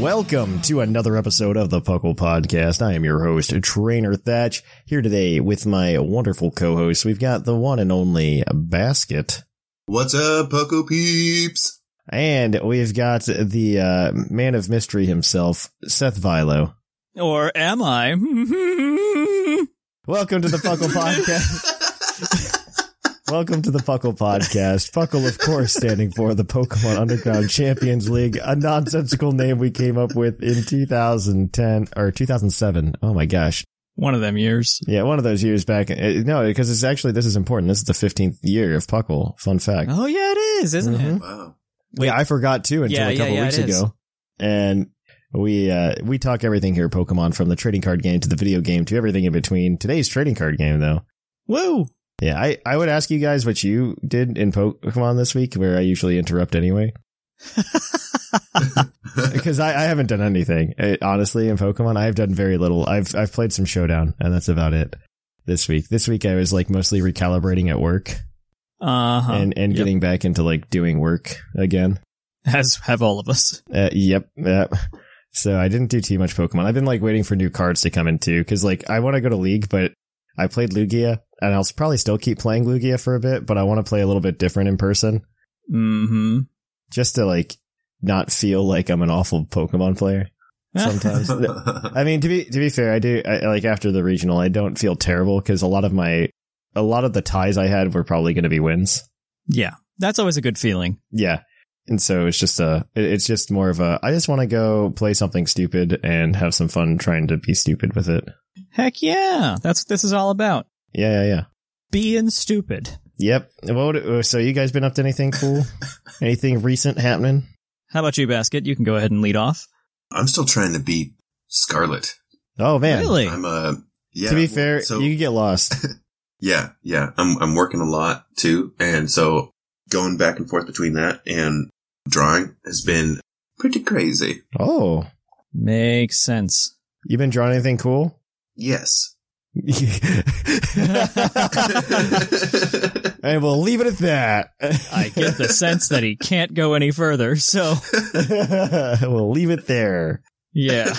Welcome to another episode of the Puckle Podcast. I am your host, Trainer Thatch, here today with my wonderful co-host. We've got the one and only Basket. What's up, Puckle peeps? And we've got the man of mystery himself, Seth Vilo. Or am I? Welcome to the Puckle Podcast. Welcome to the Puckle Podcast. Puckle, of course, standing for the Pokemon Underground Champions League, a nonsensical name we came up with in 2010 or 2007. Oh, my gosh. One of them years. Yeah, one of those years back. No, because it's actually, this is important. This is the 15th year of Puckle. Fun fact. Oh, yeah, it is, isn't it? Wow. Wait, I forgot, too, until a couple weeks ago. And we talk everything here, Pokemon, from the trading card game to the video game to everything in between. Today's trading card game, though. Woo! Yeah, I would ask you guys what you did in Pokemon this week, where I usually interrupt anyway. Because I haven't done anything. Honestly, in Pokemon, I've done very little. I've played some Showdown, and that's about it this week. This week, I was like mostly recalibrating at work and getting back into like doing work again. As have all of us. Yep. So I didn't do too much Pokemon. I've been like waiting for new cards to come in too, because like I want to go to League, but I played Lugia. And I'll probably still keep playing Lugia for a bit, but I want to play a little bit different in person. Mm-hmm. Just to, like, not feel like I'm an awful Pokemon player sometimes. I mean, to be fair, I after the regional, I don't feel terrible because a lot of the ties I had were probably going to be wins. Yeah. That's always a good feeling. Yeah. And so it's just more of I just want to go play something stupid and have some fun trying to be stupid with it. Heck yeah. That's what this is all about. Yeah. Being stupid. Yep. So you guys been up to anything cool? Anything recent happening? How about you, Basket? You can go ahead and lead off. I'm still trying to beat Scarlet. Oh, man. Really? To be fair, so, you can get lost. Yeah. I'm working a lot, too. And so going back and forth between that and drawing has been pretty crazy. Oh. Makes sense. You been drawing anything cool? Yes. And we'll leave it at that. I get the sense that he can't go any further, so we'll leave it there. Yeah.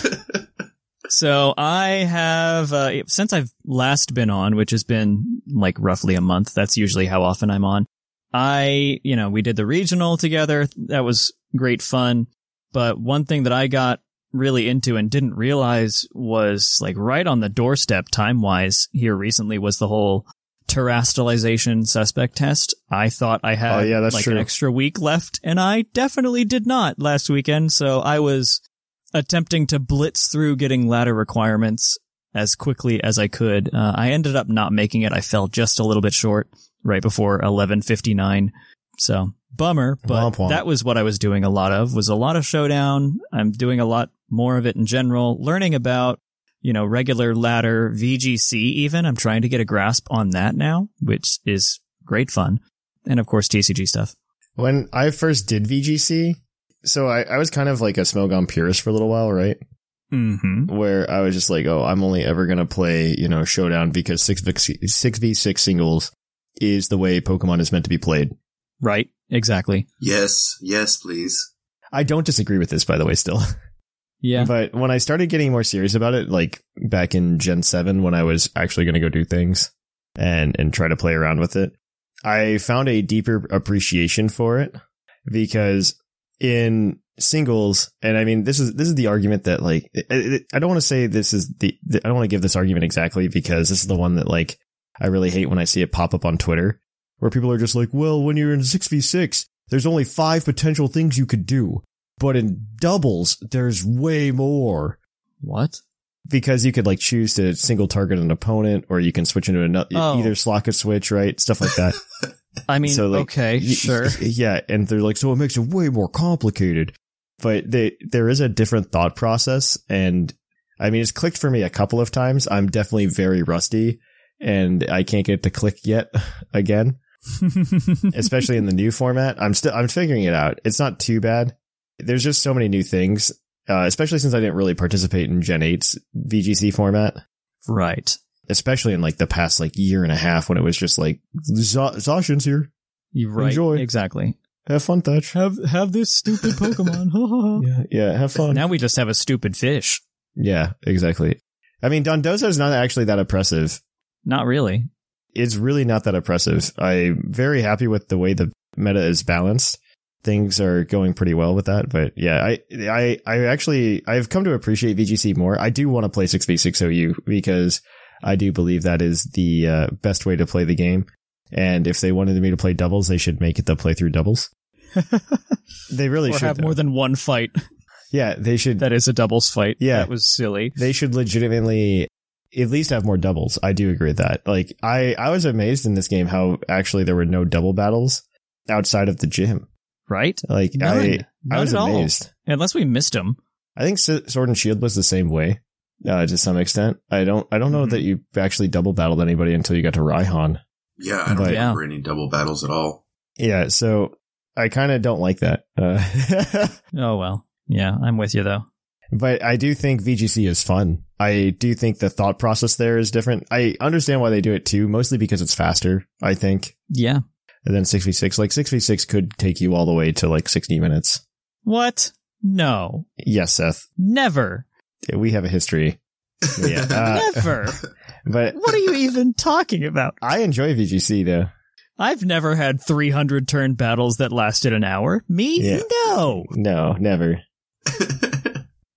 So I have, since I've last been on, which has been like roughly a month, that's usually how often I'm on. We did the regional together. That was great fun. But one thing that I got really into and didn't realize was like right on the doorstep time wise here recently was the whole terastalization suspect test. I thought I had an extra week left, and I definitely did not last weekend, so I was attempting to blitz through getting ladder requirements as quickly as I could. I ended up not making it. I fell just a little bit short right before 11:59, so bummer, but womp womp. That was what I was doing a lot of Showdown. I'm doing a lot more of it in general, learning about, regular ladder, VGC even. I'm trying to get a grasp on that now, which is great fun. And of course, TCG stuff. When I first did VGC, so I was kind of like a Smogon purist for a little while, right? Mm-hmm. Where I was just like, oh, I'm only ever going to play, Showdown because 6v6 singles is the way Pokemon is meant to be played. Right. Exactly. Yes, please. I don't disagree with this, by the way, still. Yeah. But when I started getting more serious about it, like back in Gen 7, when I was actually going to go do things and try to play around with it, I found a deeper appreciation for it, because in singles, and I mean, this is the argument that like, I don't want to say this is I don't want to give this argument exactly, because this is the one that like, I really hate when I see it pop up on Twitter. Where people are just like, well, when you're in 6v6, there's only 5 potential things you could do. But in doubles, there's way more. What? Because you could like choose to single target an opponent, or you can switch into another, either Slocket switch, right? Stuff like that. I mean, so, like, okay, sure. Yeah, and they're like, so it makes it way more complicated. But there is a different thought process, and I mean, it's clicked for me a couple of times. I'm definitely very rusty, and I can't get it to click yet again, especially in the new format. I'm figuring it out. It's not too bad. There's just so many new things, especially since I didn't really participate in Gen 8's VGC format. Right. Especially in like the past like year and a half when it was just like Zacian's here. You're right. Enjoy. Exactly. Have fun, Thatch. Have this stupid Pokemon. yeah, have fun. Now we just have a stupid fish. Yeah, exactly. I mean, Dondozo is not actually that oppressive. Not really. It's really not that oppressive. I'm very happy with the way the meta is balanced. Things are going pretty well with that. But yeah, I've come to appreciate VGC more. I do want to play 6v6 OU because I do believe that is the best way to play the game. And if they wanted me to play doubles, they should make it the playthrough doubles. They really should have more than one fight. Yeah, they should. That is a doubles fight. Yeah. That was silly. They should legitimately at least have more doubles. I do agree with that. Like, I was amazed in this game how actually there were no double battles outside of the gym. Right? Like, I was amazed. Unless we missed them. I think Sword and Shield was the same way to some extent. I don't know that you actually double battled anybody until you got to Raihan. Yeah, I don't remember any double battles at all. Yeah, so I kind of don't like that. Oh, well. Yeah, I'm with you, though. But I do think VGC is fun. I do think the thought process there is different. I understand why they do it, too, mostly because it's faster, I think. Yeah. And then 6v6. Like, 6v6 could take you all the way to, like, 60 minutes. What? No. Yes, Seth. Never. Yeah, we have a history. Yeah. Never. But what are you even talking about? I enjoy VGC, though. I've never had 300 turn battles that lasted an hour. Me? Yeah. No. No, never.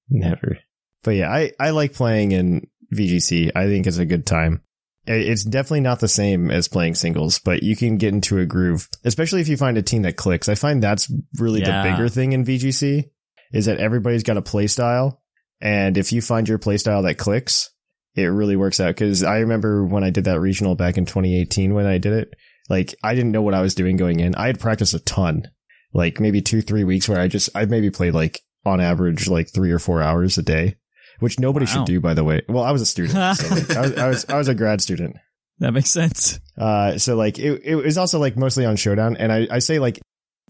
Never. But yeah, I like playing in VGC. I think it's a good time. It's definitely not the same as playing singles, but you can get into a groove, especially if you find a team that clicks. I find that's really the bigger thing in VGC, is that everybody's got a play style. And if you find your play style that clicks, it really works out. Because I remember when I did that regional back in 2018 when I did it, like, I didn't know what I was doing going in. I had practiced a ton, like maybe 2-3 weeks where I've maybe played like on average like 3 or 4 hours a day, which nobody should do, by the way. Well, I was a student. So, like, I was a grad student. That makes sense. So like it was also like mostly on Showdown. And I say like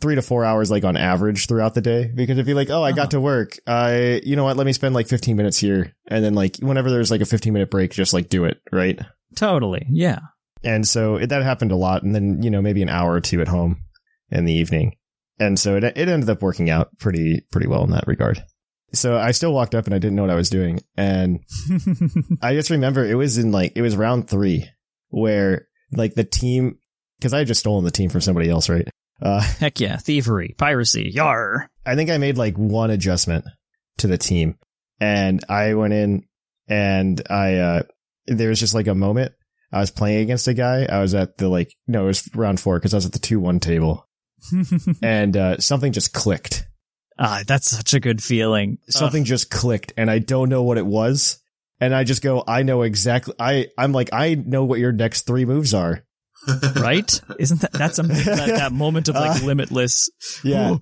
3 to 4 hours like on average throughout the day, because if you're like, oh, I got to work, you know what, let me spend like 15 minutes here, and then like whenever there's like a 15-minute break, just like do it, right? Totally, yeah. And so that happened a lot, and then, you know, maybe an hour or two at home in the evening, and so it ended up working out pretty well in that regard. So I still walked up and I didn't know what I was doing, and I just remember it was round 3 where like the team, because I had just stolen the team from somebody else, right? Heck yeah, thievery, piracy, yar. I think I made like one adjustment to the team, and I went in, and I there was just like a moment I was playing against a guy. I was at the like, no, it was round 4 because I was at the 2-1 table, and something just clicked. That's such a good feeling. Something just clicked, and I don't know what it was, and I just go, I know exactly. I'm like, I know what your next 3 moves are. Right? Isn't that's that moment of like limitless? Yeah. Ooh.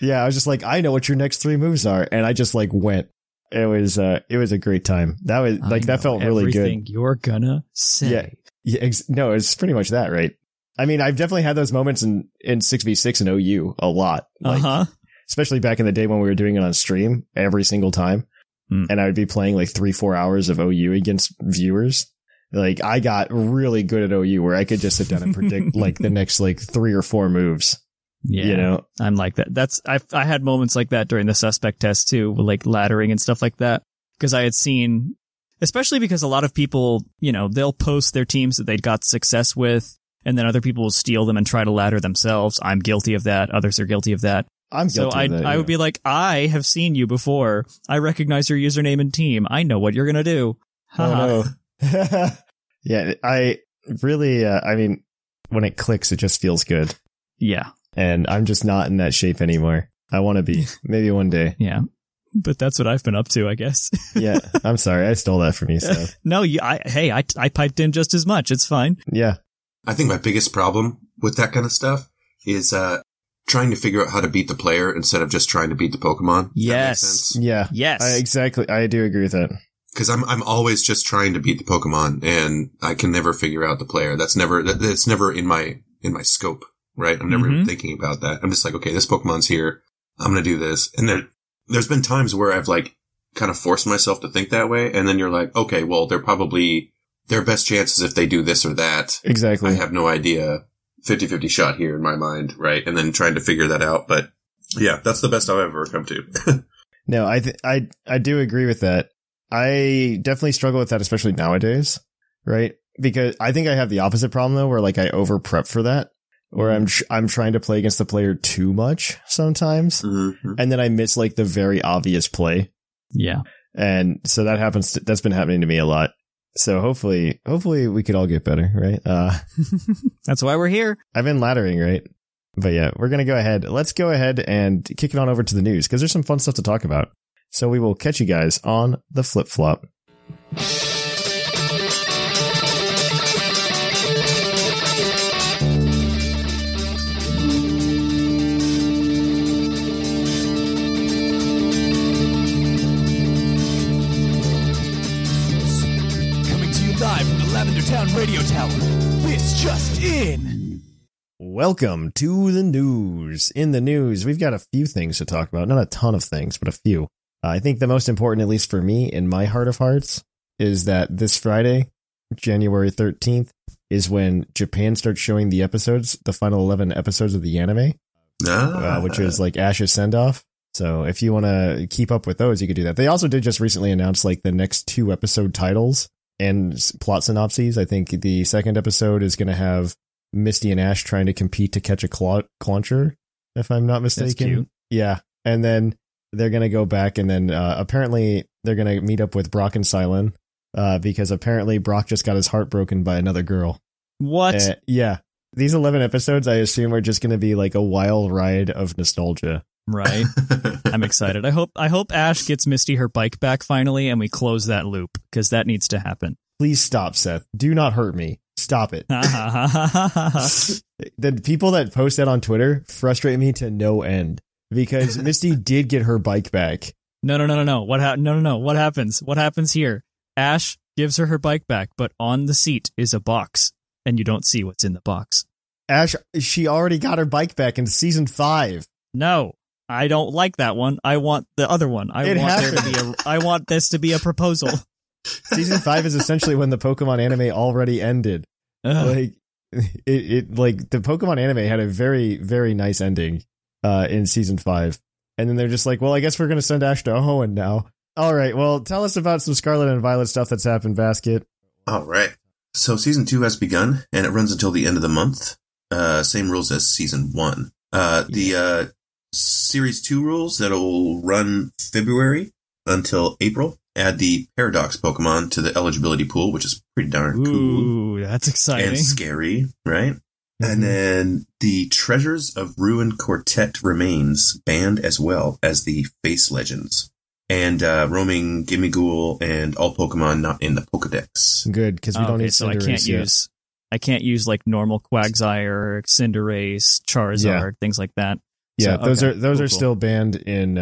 Yeah, I was just like, I know what your next 3 moves are, and I just like went. It was a great time. That was like, that felt really good. You're gonna say. Yeah no, it's pretty much that, right? I mean, I've definitely had those moments in 6v6 and OU a lot. Like, especially back in the day when we were doing it on stream every single time. And I would be playing like 3-4 hours of OU against viewers. Like, I got really good at OU where I could just sit down and predict like the next like 3 or 4 moves. Yeah. You know, I'm like that. That's I had moments like that during the suspect test, too, with like laddering and stuff like that, because I had seen, especially because a lot of people, you know, they'll post their teams that they got success with, and then other people will steal them and try to ladder themselves. I'm guilty of that. Others are guilty of that. I would be like, I have seen you before. I recognize your username and team. I know what you're going to do. Oh, no. Yeah, I really, I mean, when it clicks, it just feels good. Yeah. And I'm just not in that shape anymore. I want to be. Maybe one day. Yeah. But that's what I've been up to, I guess. Yeah. I'm sorry. I stole that from you, Seth. No, I piped in just as much. It's fine. Yeah. I think my biggest problem with that kind of stuff is trying to figure out how to beat the player instead of just trying to beat the Pokemon. Yes. Yeah. Yes. Exactly. I do agree with that. Because I'm always just trying to beat the Pokemon, and I can never figure out the player. That's never in my scope, right? I'm never even thinking about that. I'm just like, okay, this Pokemon's here. I'm gonna do this. And then there's been times where I've like kind of forced myself to think that way, and then you're like, okay, well, they're probably their best chances if they do this or that. Exactly. I have no idea. 50-50 shot here in my mind, right? And then trying to figure that out. But yeah, that's the best I've ever come to. No, I do agree with that. I definitely struggle with that, especially nowadays, right? Because I think I have the opposite problem though, where like I over prep for that, where I'm trying to play against the player too much sometimes, and then I miss like the very obvious play. Yeah, and so that happens. That's been happening to me a lot. So hopefully we could all get better, right? That's why we're here. I've been laddering, right? But yeah, we're gonna go ahead. Let's go ahead and kick it on over to the news because there's some fun stuff to talk about. So we will catch you guys on the Flip Flop. Coming to you live from the Lavender Town Radio Tower. This just in. Welcome to the news. In the news, we've got a few things to talk about. Not a ton of things, but a few. I think the most important, at least for me, in my heart of hearts, is that this Friday, January 13th, is when Japan starts showing the episodes, the final 11 episodes of the anime, which is like Ash's send-off. So if you want to keep up with those, you could do that. They also did just recently announce like the next two episode titles and plot synopses. I think the second episode is going to have Misty and Ash trying to compete to catch a clauncher, if I'm not mistaken. That's cute. Yeah, and then they're going to go back and then apparently they're going to meet up with Brock and Silen because apparently Brock just got his heart broken by another girl. What? Yeah. These 11 episodes, I assume, are just going to be like a wild ride of nostalgia. Right. I'm excited. I hope Ash gets Misty her bike back finally and we close that loop because that needs to happen. Please stop, Seth. Do not hurt me. Stop it. The people that post that on Twitter frustrate me to no end. Because Misty did get her bike back. No. What happens? What happens here? Ash gives her bike back, but on the seat is a box, and you don't see what's in the box. Ash, she already got her bike back in season 5. No, I don't like that one. I want the other one. I want this to be a proposal. Season 5 is essentially when the Pokemon anime already ended. Like it, like the Pokemon anime had a very, very nice ending. In season 5. And then they're just like, well, I guess we're going to send Ash to Hoenn now. All right. Well, tell us about some Scarlet and Violet stuff that's happened, Basket. All right. So season 2 has begun and it runs until the end of the month. Same rules as season 1. The series 2 rules that'll run February until April add the Paradox Pokemon to the eligibility pool, which is pretty darn cool. Ooh, that's exciting. And scary, right? And then the Treasures of Ruined Quartet remains banned as well as the Face Legends. And roaming Gimmigool and all Pokemon not in the Pokedex. Good, because we don't need Cinderace. So I can't use like normal Quagsire, Cinderace, Charizard, things like that. Yeah, so, those are still banned in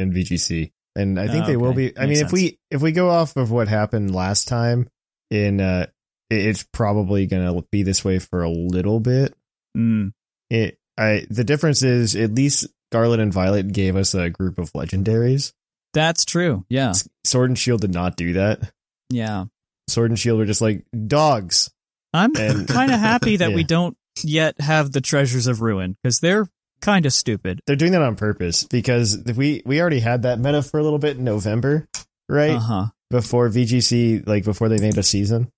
VGC. And I think they will be. I mean, if we go off of what happened last time in it's probably going to be this way for a little bit. The difference is at least Scarlet and Violet gave us a group of legendaries. That's true. Yeah. Sword and Shield did not do that. Yeah. Sword and Shield were just like dogs. I'm kind of happy that we don't yet have the Treasures of Ruin because they're kind of stupid. They're doing that on purpose because we already had that meta for a little bit in November, right? Before VGC, like before they made a season.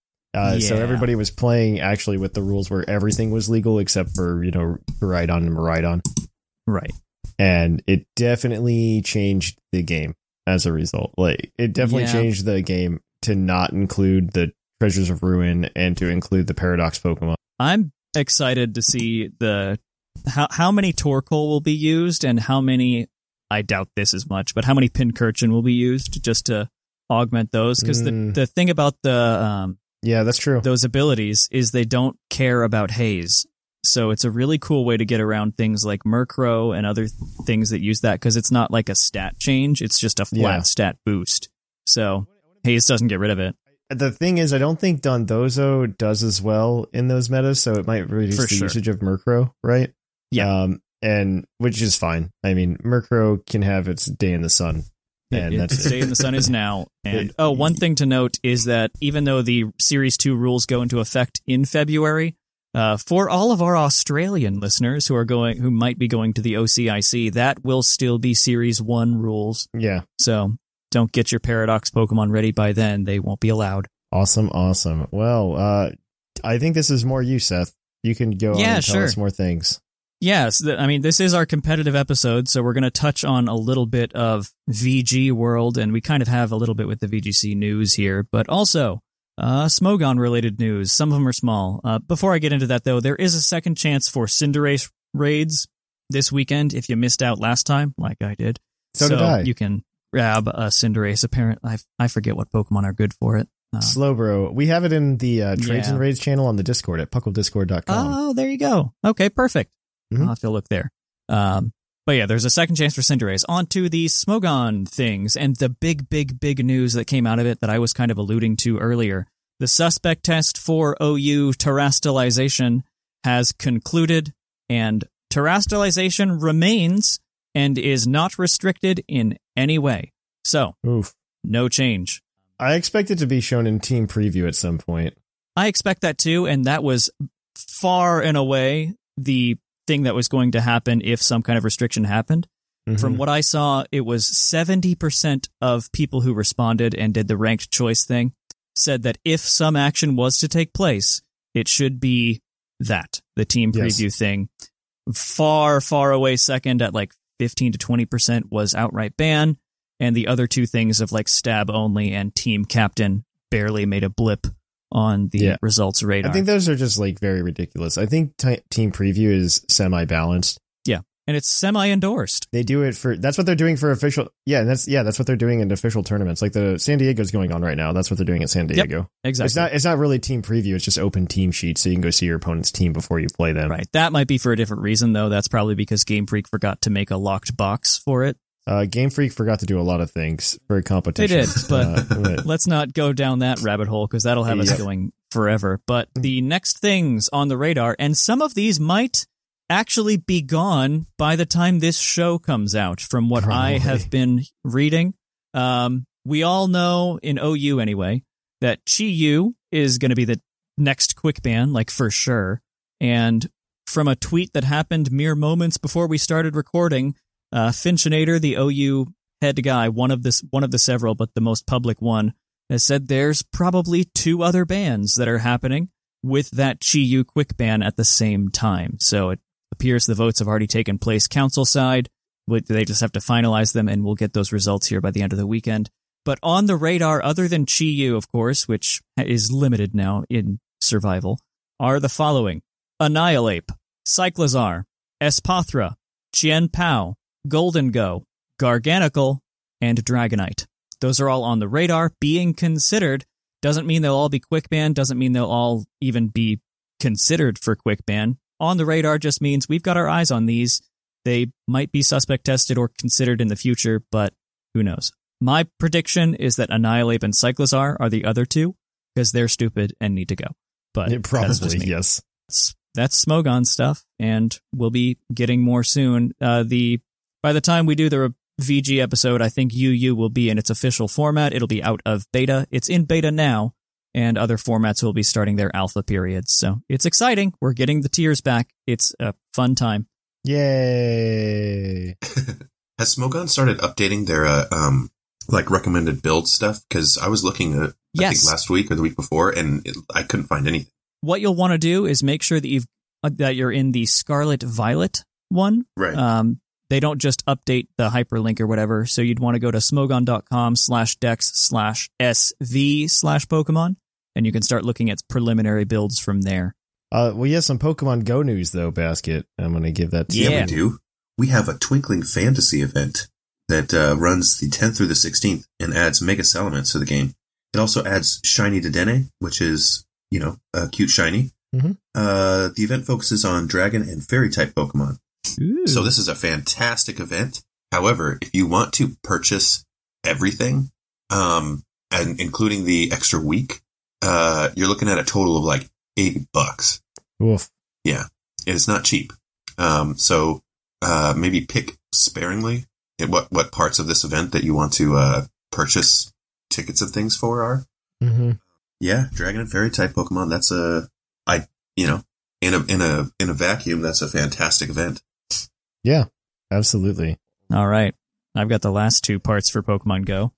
So everybody was playing actually with the rules where everything was legal except for, you know, Rhydon and Maridon. Right. And it definitely changed the game as a result. Like it definitely changed the game to not include the Treasures of Ruin and to include the Paradox Pokemon. I'm excited to see the how many Torkoal will be used and how many, I doubt this as much, but how many Pincurchin will be used just to augment those. Because the thing about the... yeah, that's true. Those abilities is they don't care about haze. So it's a really cool way to get around things like Murkrow and other things that use that, because it's not like a stat change. It's just a flat stat boost. So Haze doesn't get rid of it. The thing is, I don't think Dondozo does as well in those metas, so it might reduce usage of Murkrow, right? Yeah. And which is fine. I mean, Murkrow can have its day in the sun. And that's day in the sun is now. And one thing to note is that even though the Series 2 rules go into effect in February, for all of our Australian listeners who might be going to the OCIC, that will still be Series 1 rules. Yeah. So don't get your Paradox Pokemon ready by then. They won't be allowed. Awesome. Well, I think this is more you, Seth. You can go on and tell us more things. Yes, I mean, this is our competitive episode, so we're going to touch on a little bit of VG World, and we kind of have a little bit with the VGC news here, but also Smogon-related news. Some of them are small. Before I get into that, though, there is a second chance for Cinderace raids this weekend if you missed out last time, like I did. So did I. You can grab a Cinderace. Apparently, I forget what Pokemon are good for it. Slowbro. We have it in the Trades and Raids channel on the Discord at pucklediscord.com. Oh, there you go. Okay, perfect. Mm-hmm. I'll have to look there. But yeah, there's a second chance for Cinderace. On to the Smogon things and the big news that came out of it that I was kind of alluding to earlier. The suspect test for OU terastallization has concluded, and terastallization remains and is not restricted in any way. So, no change. I expect it to be shown in team preview at some point. I expect that too, and that was far and away the thing that was going to happen if some kind of restriction happened. Mm-hmm. From what I saw, it was 70% of people who responded and did the ranked choice thing said that if some action was to take place, it should be the team preview thing. Far away second at like 15 to 20% was outright ban, and the other two things of like stab only and team captain barely made a blip on the results radar. I think those are just like very ridiculous. I think team preview is semi-balanced. Yeah, and it's semi-endorsed. They do it for that's what they're doing for official. Yeah, and that's what they're doing in official tournaments. Like the San Diego's going on right now. That's what they're doing at San Diego. Yep, exactly. It's not really team preview. It's just open team sheets, so you can go see your opponent's team before you play them. Right. That might be for a different reason though. That's probably because Game Freak forgot to make a locked box for it. Game Freak forgot to do a lot of things for a competition. They did, but let's not go down that rabbit hole because that'll have us going forever. But the next things on the radar, and some of these might actually be gone by the time this show comes out, from what I have been reading. We all know, in OU anyway, that Chi-Yu is going to be the next quick ban, like for sure. And from a tweet that happened mere moments before we started recording, Finchinator, the OU head guy, one of the several, but the most public one, has said there's probably two other bans that are happening with that Chi-Yu quick ban at the same time. So it appears the votes have already taken place council side. They just have to finalize them, and we'll get those results here by the end of the weekend. But on the radar, other than Chi-Yu, of course, which is limited now in survival, are the following: Annihilape, Cyclizar, Espathra, Chien Pao, Golden Go, Garganicle, and Dragonite. Those are all on the radar, being considered. Doesn't mean they'll all be quick ban, doesn't mean they'll all even be considered for quick ban. On the radar just means we've got our eyes on these. They might be suspect tested or considered in the future, but who knows? My prediction is that Annihilape and Cyclizar are the other two, because they're stupid and need to go. But it probably, yes. That's Smogon stuff, and we'll be getting more soon. By the time we do the VG episode, I think UU will be in its official format. It'll be out of beta. It's in beta now, and other formats will be starting their alpha periods. So it's exciting. We're getting the tiers back. It's a fun time. Yay! Has Smogon started updating their recommended build stuff? Because I was looking at I think last week or the week before, and I couldn't find anything. What you'll want to do is make sure that you're in the Scarlet Violet one, right? They don't just update the hyperlink or whatever, so you'd want to go to smogon.com/dex/sv/Pokemon, and you can start looking at preliminary builds from there. Well, you have some Pokemon Go news, though, Basket. I'm going to give that to you. Yeah, we do. We have a Twinkling Fantasy event that runs the 10th through the 16th and adds Mega Salamence to the game. It also adds Shiny Dedenne, which is, a cute shiny, Mm-hmm. The event focuses on dragon and fairy type Pokemon. Ooh. So this is a fantastic event. However, if you want to purchase everything, and including the extra week, you're looking at a total of like $80. Oof. Yeah. It's not cheap. So maybe pick sparingly what parts of this event that you want to purchase tickets of things for are. Mm-hmm. Yeah, dragon and fairy type Pokemon. That's in a vacuum, that's a fantastic event. Yeah, absolutely. All right, I've got the last two parts for Pokemon Go.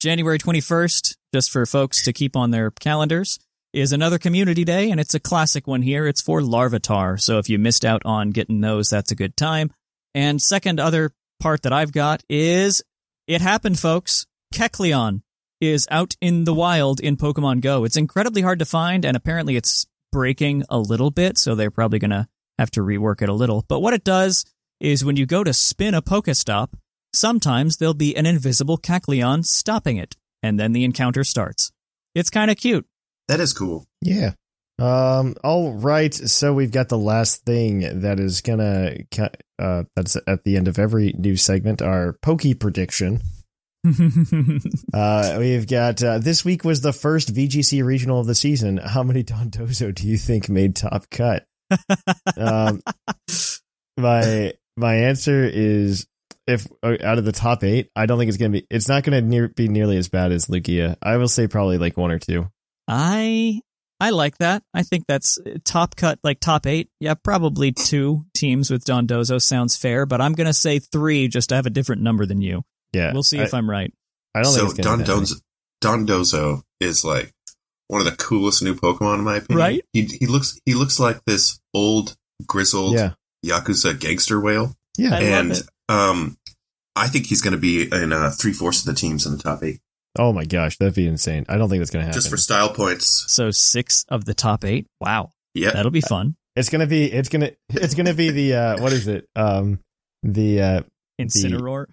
January 21st, just for folks to keep on their calendars, is another community day, and it's a classic one here. It's for Larvitar, so if you missed out on getting those, that's a good time. And second other part that I've got is, it happened, folks. Kecleon is out in the wild in Pokemon Go. It's incredibly hard to find, and apparently it's breaking a little bit, so they're probably going to have to rework it a little. But what it does is when you go to spin a Pokestop, sometimes there'll be an invisible Kecleon stopping it, and then the encounter starts. It's kind of cute. That is cool. Yeah. All right, so we've got the last thing that is gonna that's at the end of every new segment, our Poke prediction. We've got this week was the first VGC regional of the season. How many Dondozo do you think made top cut? My answer is, if out of the top 8, I don't think it's not going to be nearly as bad as Lugia. I will say probably like 1 or 2. I like that. I think that's top cut, like top 8. Yeah, probably 2 teams with Dondozo sounds fair, but I'm going to say 3 just to have a different number than you. Yeah, we'll see if I'm right. I don't think so. Dondozo is like one of the coolest new Pokemon in my opinion. Right? He looks like this old grizzled Yakuza gangster whale. Yeah, I think he's going to be in 3/4 of the teams in the top 8. Oh my gosh, that'd be insane. I don't think that's going to happen. Just for style points. So 6 of the top 8. Wow. Yeah, that'll be fun. It's going to be the what is it? Incineroar.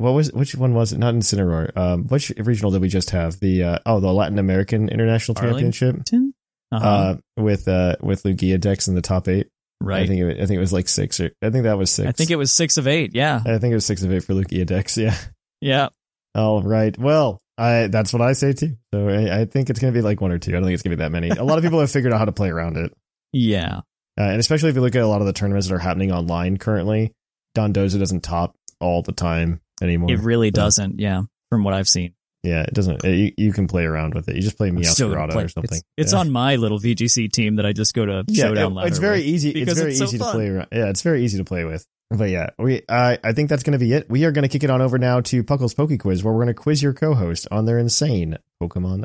Which one was it? Not Incineroar. Which regional did we just have? The Latin American International Championship. Arlington? Uh-huh. With Lugia decks in the top 8. Right. I think it was like 6 or I think that was 6. I think it was 6 of 8. Yeah. I think it was 6 of 8 for Lugia decks. Yeah. Yeah. All right. Well, that's what I say too. So I think it's going to be like 1 or 2. I don't think it's going to be that many. A lot of people have figured out how to play around it. Yeah. And especially if you look at a lot of the tournaments that are happening online currently, Dondozo doesn't top all the time anymore. It really doesn't. Yeah. From what I've seen. Yeah. It doesn't. You can play around with it. You just play Miascarada or something. It's on my little VGC team that I just go to Showdown. It's very easy. It's very easy to play around. Yeah. It's very easy to play with. But yeah, I think that's going to be it. We are going to kick it on over now to Puckle's Poke Quiz, where we're going to quiz your co-host on their insane Pokemon.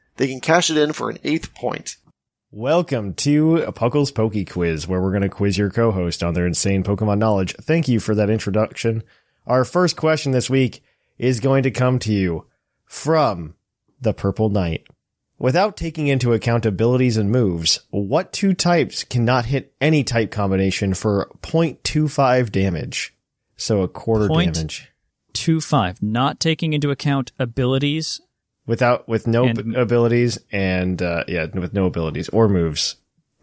they can cash it in for an 8th point. Welcome to Puckle's Poke Quiz, where we're going to quiz your co-host on their insane Pokemon knowledge. Thank you for that introduction. Our first question this week is going to come to you from the Purple Knight. Without taking into account abilities and moves, what 2 types cannot hit any type combination for 0.25 damage? So a quarter damage. 0.25, not taking into account abilities. Abilities and with no abilities or moves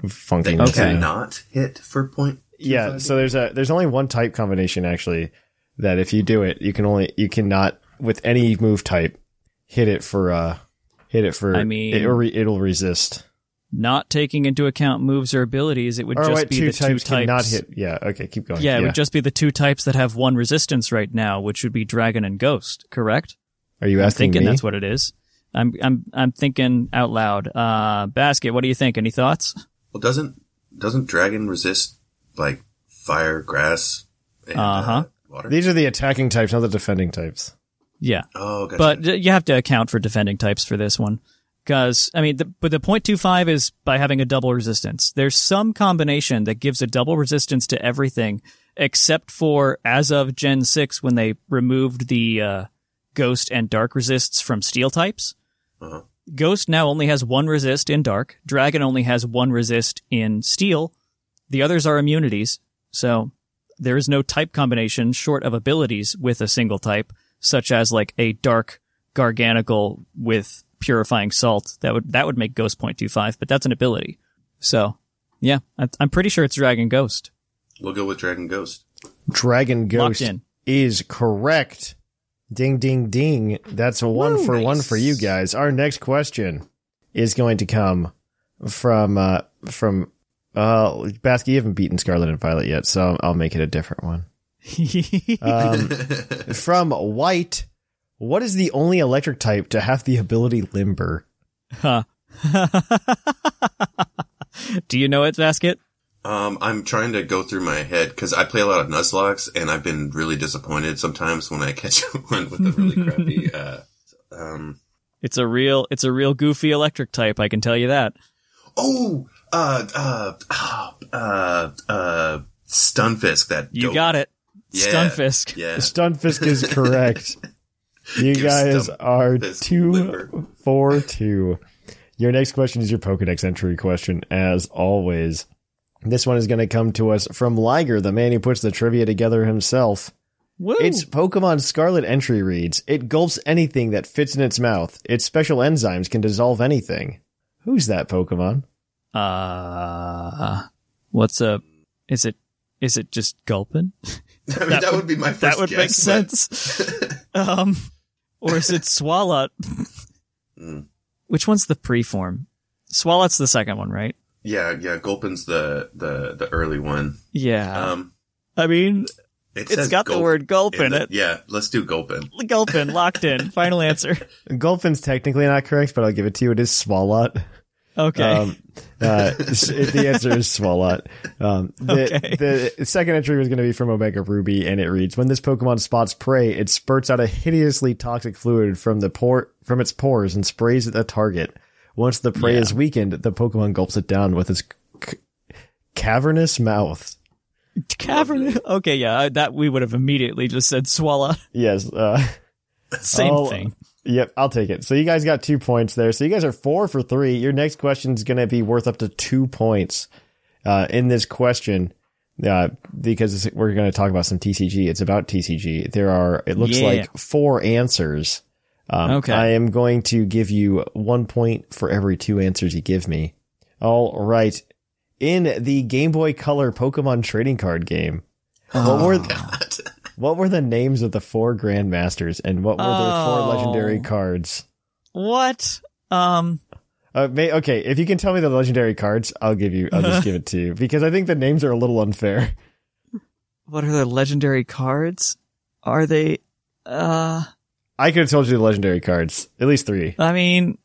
funking. They cannot hit for 0.25. Yeah, so there's only one type combination actually that if you do it, you cannot with any move type hit it for. I mean, it'll resist. Not taking into account moves or abilities, it would just be the 2 types. Cannot hit. Yeah, okay, keep going. Yeah, it would just be the 2 types that have 1 resistance right now, which would be Dragon and Ghost, correct? Are you asking me? I'm thinking that's what it is. I'm thinking out loud. Basket, what do you think? Any thoughts? Well, doesn't dragon resist like fire, grass, and water? These are the attacking types, not the defending types. Yeah. Oh, gotcha. But you have to account for defending types for this one. Because, I mean, but the 0.25 is by having a double resistance. There's some combination that gives a double resistance to everything, except for as of Gen 6 when they removed the Ghost and Dark resists from Steel types. Uh-huh. Ghost now only has one resist in Dark. Dragon only has one resist in Steel. The others are immunities. So there is no type combination short of abilities with a single type, such as like a Dark Garganigal with Purifying Salt. That would make Ghost 0.25, but that's an ability. So, yeah, I'm pretty sure it's Dragon Ghost. We'll go with Dragon Ghost. Dragon Ghost is correct. Ding, ding, ding. That's a one for you guys. Our next question is going to come from Basket. You haven't beaten Scarlet and Violet yet, so I'll make it a different one. From White. What is the only electric type to have the ability Limber? Huh. Do you know it, Basket? I'm trying to go through my head because I play a lot of Nuzlocke, and I've been really disappointed sometimes when I catch one with a really crappy. It's a real goofy electric type. I can tell you that. Oh, Stunfisk. That you dope. Got it. Yeah, Stunfisk. Yeah. Stunfisk is correct. You guys are 2-4-2. Your next question is your Pokedex entry question, as always. This one is going to come to us from Liger, the man who puts the trivia together himself. Woo. Its Pokemon Scarlet entry reads, it gulps anything that fits in its mouth. Its special enzymes can dissolve anything. Who's that Pokemon? Is it just Gulpin? I mean, that would be my first guess. That would make sense. Or is it Swalot? Which one's the preform? Swalot's the second one, right? Yeah. Gulpin's the early one. Yeah. I mean, it's got the word gulp in it. Yeah, let's do Gulpin. Gulpin, locked in. Final answer. Gulpin's technically not correct, but I'll give it to you. It is Swalot. Okay. The answer is Swalot. The second entry was going to be from Omega Ruby, and it reads, when this Pokemon spots prey, it spurts out a hideously toxic fluid from its pores and sprays at the target. Once the prey is weakened, the Pokemon gulps it down with its cavernous mouth. Cavernous? Okay, yeah, that we would have immediately just said Swalot. Yes. Same thing. Yep, I'll take it. So you guys got 2 points there. So you guys are 4-for-3. Your next question is going to be worth up to 2 points in this question because we're going to talk about some TCG. It's about TCG. There are, it looks like, 4 answers. Okay. I am going to give you 1 point for every 2 answers you give me. All right. In the Game Boy Color Pokemon trading card game, what were the names of the 4 Grandmasters, and what were their 4 legendary cards? What? Okay, if you can tell me the legendary cards, I'll just give it to you, because I think the names are a little unfair. What are their legendary cards? Are they, I could have told you the legendary cards. At least 3. I mean,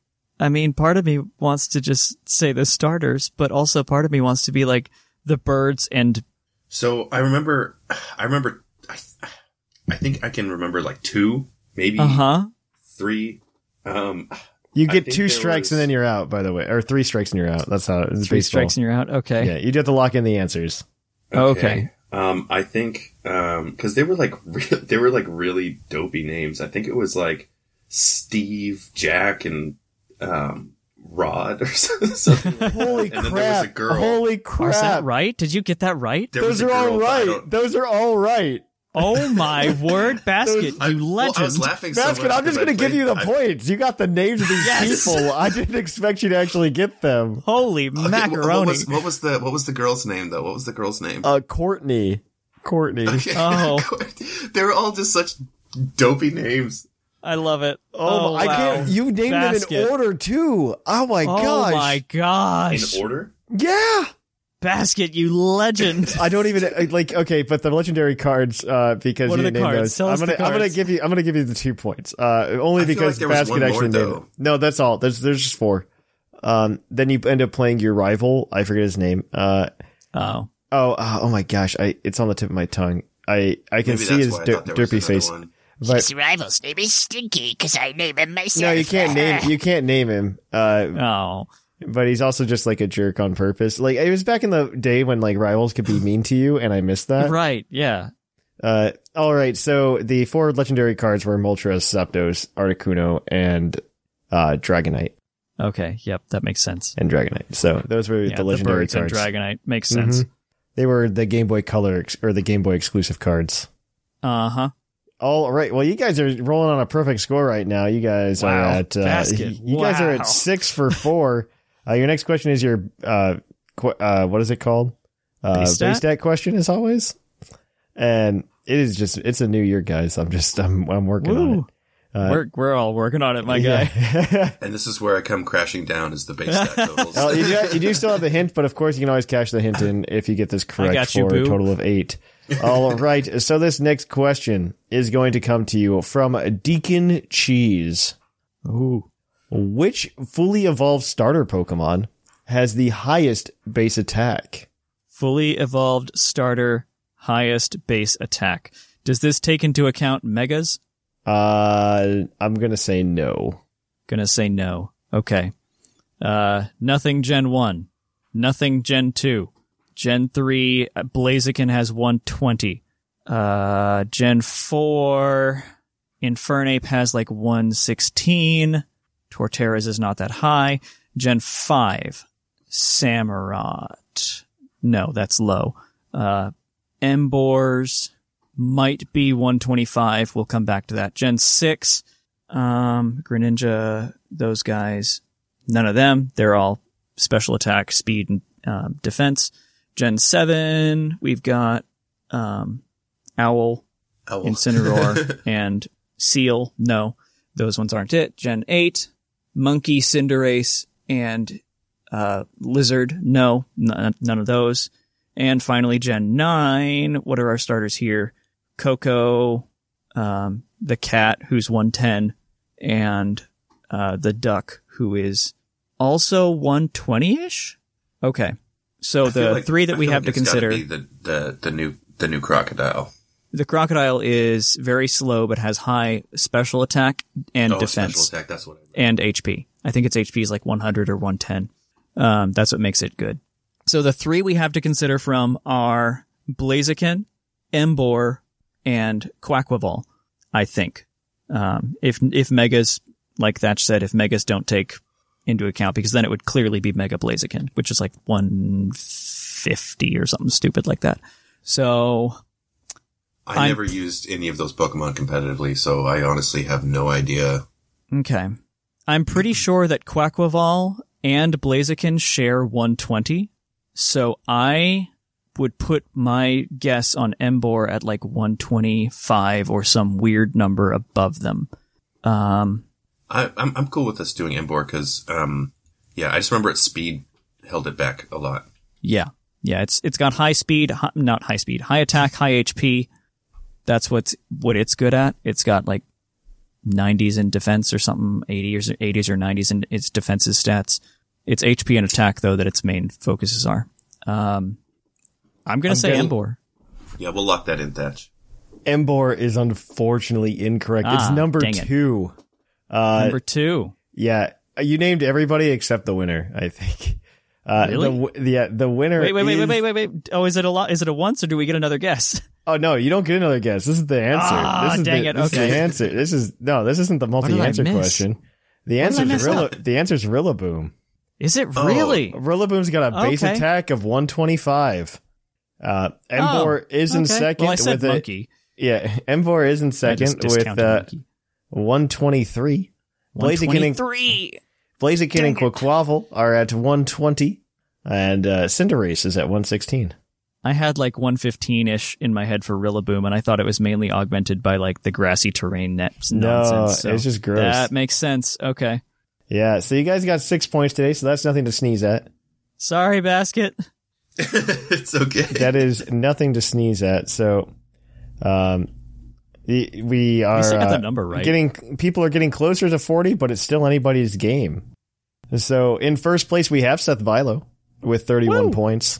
part of me wants to just say the starters, but also part of me wants to be like the birds and... So I remember I think I can remember like 2, maybe 3. You get 2 strikes and then you're out, by the way, or 3 strikes and you're out. That's how it's 3 baseball. Strikes and you're out. Okay. Yeah, you'd have to lock in the answers. Okay. I think because they were like really dopey names. I think it was like Steve, Jack, and Rod or something. Holy crap! And then there was a girl. Holy crap! Is that right? Did you get that right? Those are all right. Oh my word, Basket! You legend. I was laughing so Basket, I'm just going to give you the points. You got the names of these people. I didn't expect you to actually get them. Holy macaroni! What was the girl's name though? What was the girl's name? Courtney. Okay. Oh, they were all just such dopey names. I love it. Oh, I can't. You named them in order too. Oh my gosh! In order? Yeah. Basket, you legend. I don't even like. Okay, but the legendary cards, because what you named those. I'm gonna give you the 2 points. Only because like Basket actually named it. No, that's all. There's just four. Then you end up playing your rival. I forget his name. Oh my gosh! It's on the tip of my tongue. I can see his derpy face. But his rival's name is Stinky because I name him myself. No, you can't name him. But he's also just like a jerk on purpose. Like it was back in the day when like rivals could be mean to you, and I missed that. Right? Yeah. All right. So the four legendary cards were Moltres, Zapdos, Articuno, and Dragonite. Okay. Yep, that makes sense. And Dragonite. So those were the legendary cards. And Dragonite makes sense. Mm-hmm. They were the Game Boy Color or the Game Boy exclusive cards. Uh huh. All right. Well, you guys are rolling on a perfect score right now. You guys are at Basket. Guys are at 6 for 4. Your next question is your what is it called? Base stat question, as always. And it is it's a new year, guys. I'm working on it. We're all working on it, my guy. And this is where I come crashing down is the base stat totals. Well, you do still have the hint, but of course you can always cash the hint in if you get this correct for a total of 8. All right. So this next question is going to come to you from Deacon Cheese. Ooh. Which fully evolved starter Pokemon has the highest base attack? Fully evolved starter, highest base attack. Does this take into account megas? I'm going to say no. Okay. Nothing Gen 1. Nothing Gen 2. Gen 3, Blaziken has 120. Gen 4, Infernape has like 116. Torterra's is not that high. Gen 5, Samurott. No, that's low. Emboar's might be 125. We'll come back to that. Gen 6, Greninja, those guys, none of them. They're all special attack, speed, and defense. Gen 7, we've got Owl. Incineroar, and Seal. No, those ones aren't it. Gen 8. Monkey, Cinderace, and Lizard. No, none of those. And finally, Gen 9. What are our starters here? Coco, the cat, who's 110, and the duck, who is also 120-ish? Okay. So the three that we have to consider... It's gotta be the new crocodile. The crocodile is very slow, but has high special attack and defense. Special attack, that's what I mean. And HP. I think its HP is like 100 or 110. That's what makes it good. So the three we have to consider from are Blaziken, Emboar, and Quaquaval, I think. If Megas, like Thatch said, if Megas don't take into account, because then it would clearly be Mega Blaziken, which is like 150 or something stupid like that. So... I never used any of those Pokemon competitively, so I honestly have no idea. Okay. I'm pretty sure that Quaquaval and Blaziken share 120, so I would put my guess on Emboar at like 125 or some weird number above them. I'm cool with us doing Emboar because, I just remember its speed held it back a lot. Yeah. Yeah, it's got high attack, high HP. That's what it's good at. It's got like 90s in defense or something, 80s or 90s in its defensive stats. It's HP and attack though that its main focuses are. I'm gonna say Emboar. Yeah, we'll lock that in, Thatch. Emboar is unfortunately incorrect. It's number 2. Number 2. Yeah, you named everybody except the winner, I think. Really? The winner. Wait. Oh, is it a once or do we get another guess? Oh no, you don't get another guess. This is the answer. This is the answer. This isn't the multi-answer question. The answer is Rillaboom. Is it really? Rillaboom's got a base attack of 125. Emboar is in second. Well, I said monkey. Emboar is in second with 123. Blaziken and Quaquaval are at 120, and Cinderace is at 116. I had like 115-ish in my head for Rillaboom, and I thought it was mainly augmented by like the grassy terrain nonsense. No, so it's just gross. That makes sense. Okay. Yeah, so you guys got 6 points today, so that's nothing to sneeze at. Sorry, Basket. It's okay. That is nothing to sneeze at. So, we are got that number right. People are getting closer to 40, but it's still anybody's game. So in first place, we have Seth Vilo with 31 points.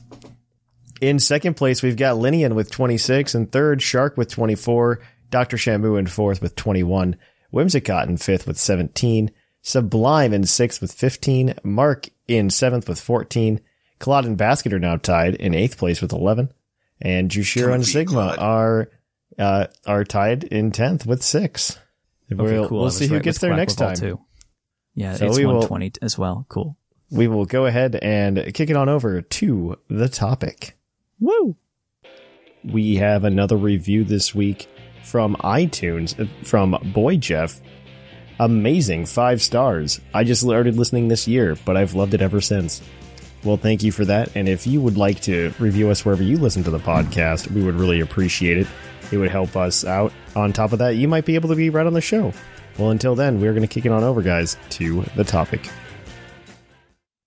In second place, we've got Linian with 26, and third, Shark with 24, Dr. Shamu in fourth with 21, Whimsicott in fifth with 17, Sublime in sixth with 15, Mark in seventh with 14, Claude and Basket are now tied in eighth place with 11, and Jushiro and Sigma are tied in 10th with 6. We'll see who gets there next time. Too. Yeah, so it's 120 as well. Cool. We will go ahead and kick it on over to the topic. Woo! We have another review this week from iTunes from Boy Jeff. Amazing 5 stars. I just started listening this year, but I've loved it ever since. Well, thank you for that. And if you would like to review us wherever you listen to the podcast, we would really appreciate it. It would help us out. On top of that, you might be able to be right on the show. Well, until then, we're going to kick it on over, guys, to the topic.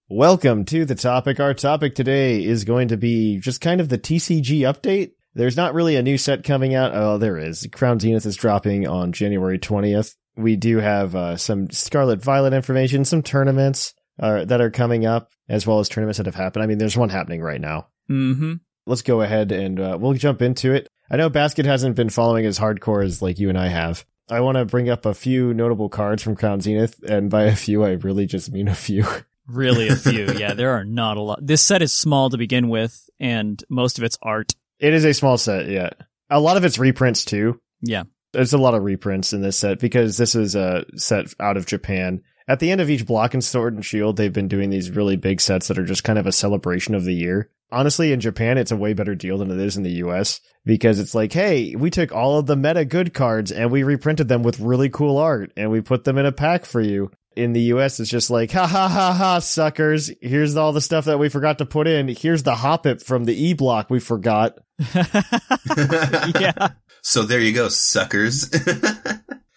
Welcome to the topic. Our topic today is going to be just kind of the TCG update. There's not really a new set coming out. Oh, there is. Crown Zenith is dropping on January 20th. We do have some Scarlet Violet information, some tournaments that are coming up, as well as tournaments that have happened. I mean, there's one happening right now. Mm-hmm. Let's go ahead and we'll jump into it. I know Basket hasn't been following as hardcore as like you and I have. I want to bring up a few notable cards from Crown Zenith, and by a few, I really just mean a few. Really a few, yeah. There are not a lot. This set is small to begin with, and most of it's art. It is a small set, yeah. A lot of it's reprints, too. Yeah. There's a lot of reprints in this set, because this is a set out of Japan. At the end of each block in Sword and Shield, they've been doing these really big sets that are just kind of a celebration of the year. Honestly, in Japan, it's a way better deal than it is in the US, because it's like, hey, we took all of the meta good cards and we reprinted them with really cool art and we put them in a pack for you. In the US, it's just like, ha ha ha ha, suckers. Here's all the stuff that we forgot to put in. Here's the Hoppip from the E block we forgot. Yeah. So there you go, suckers.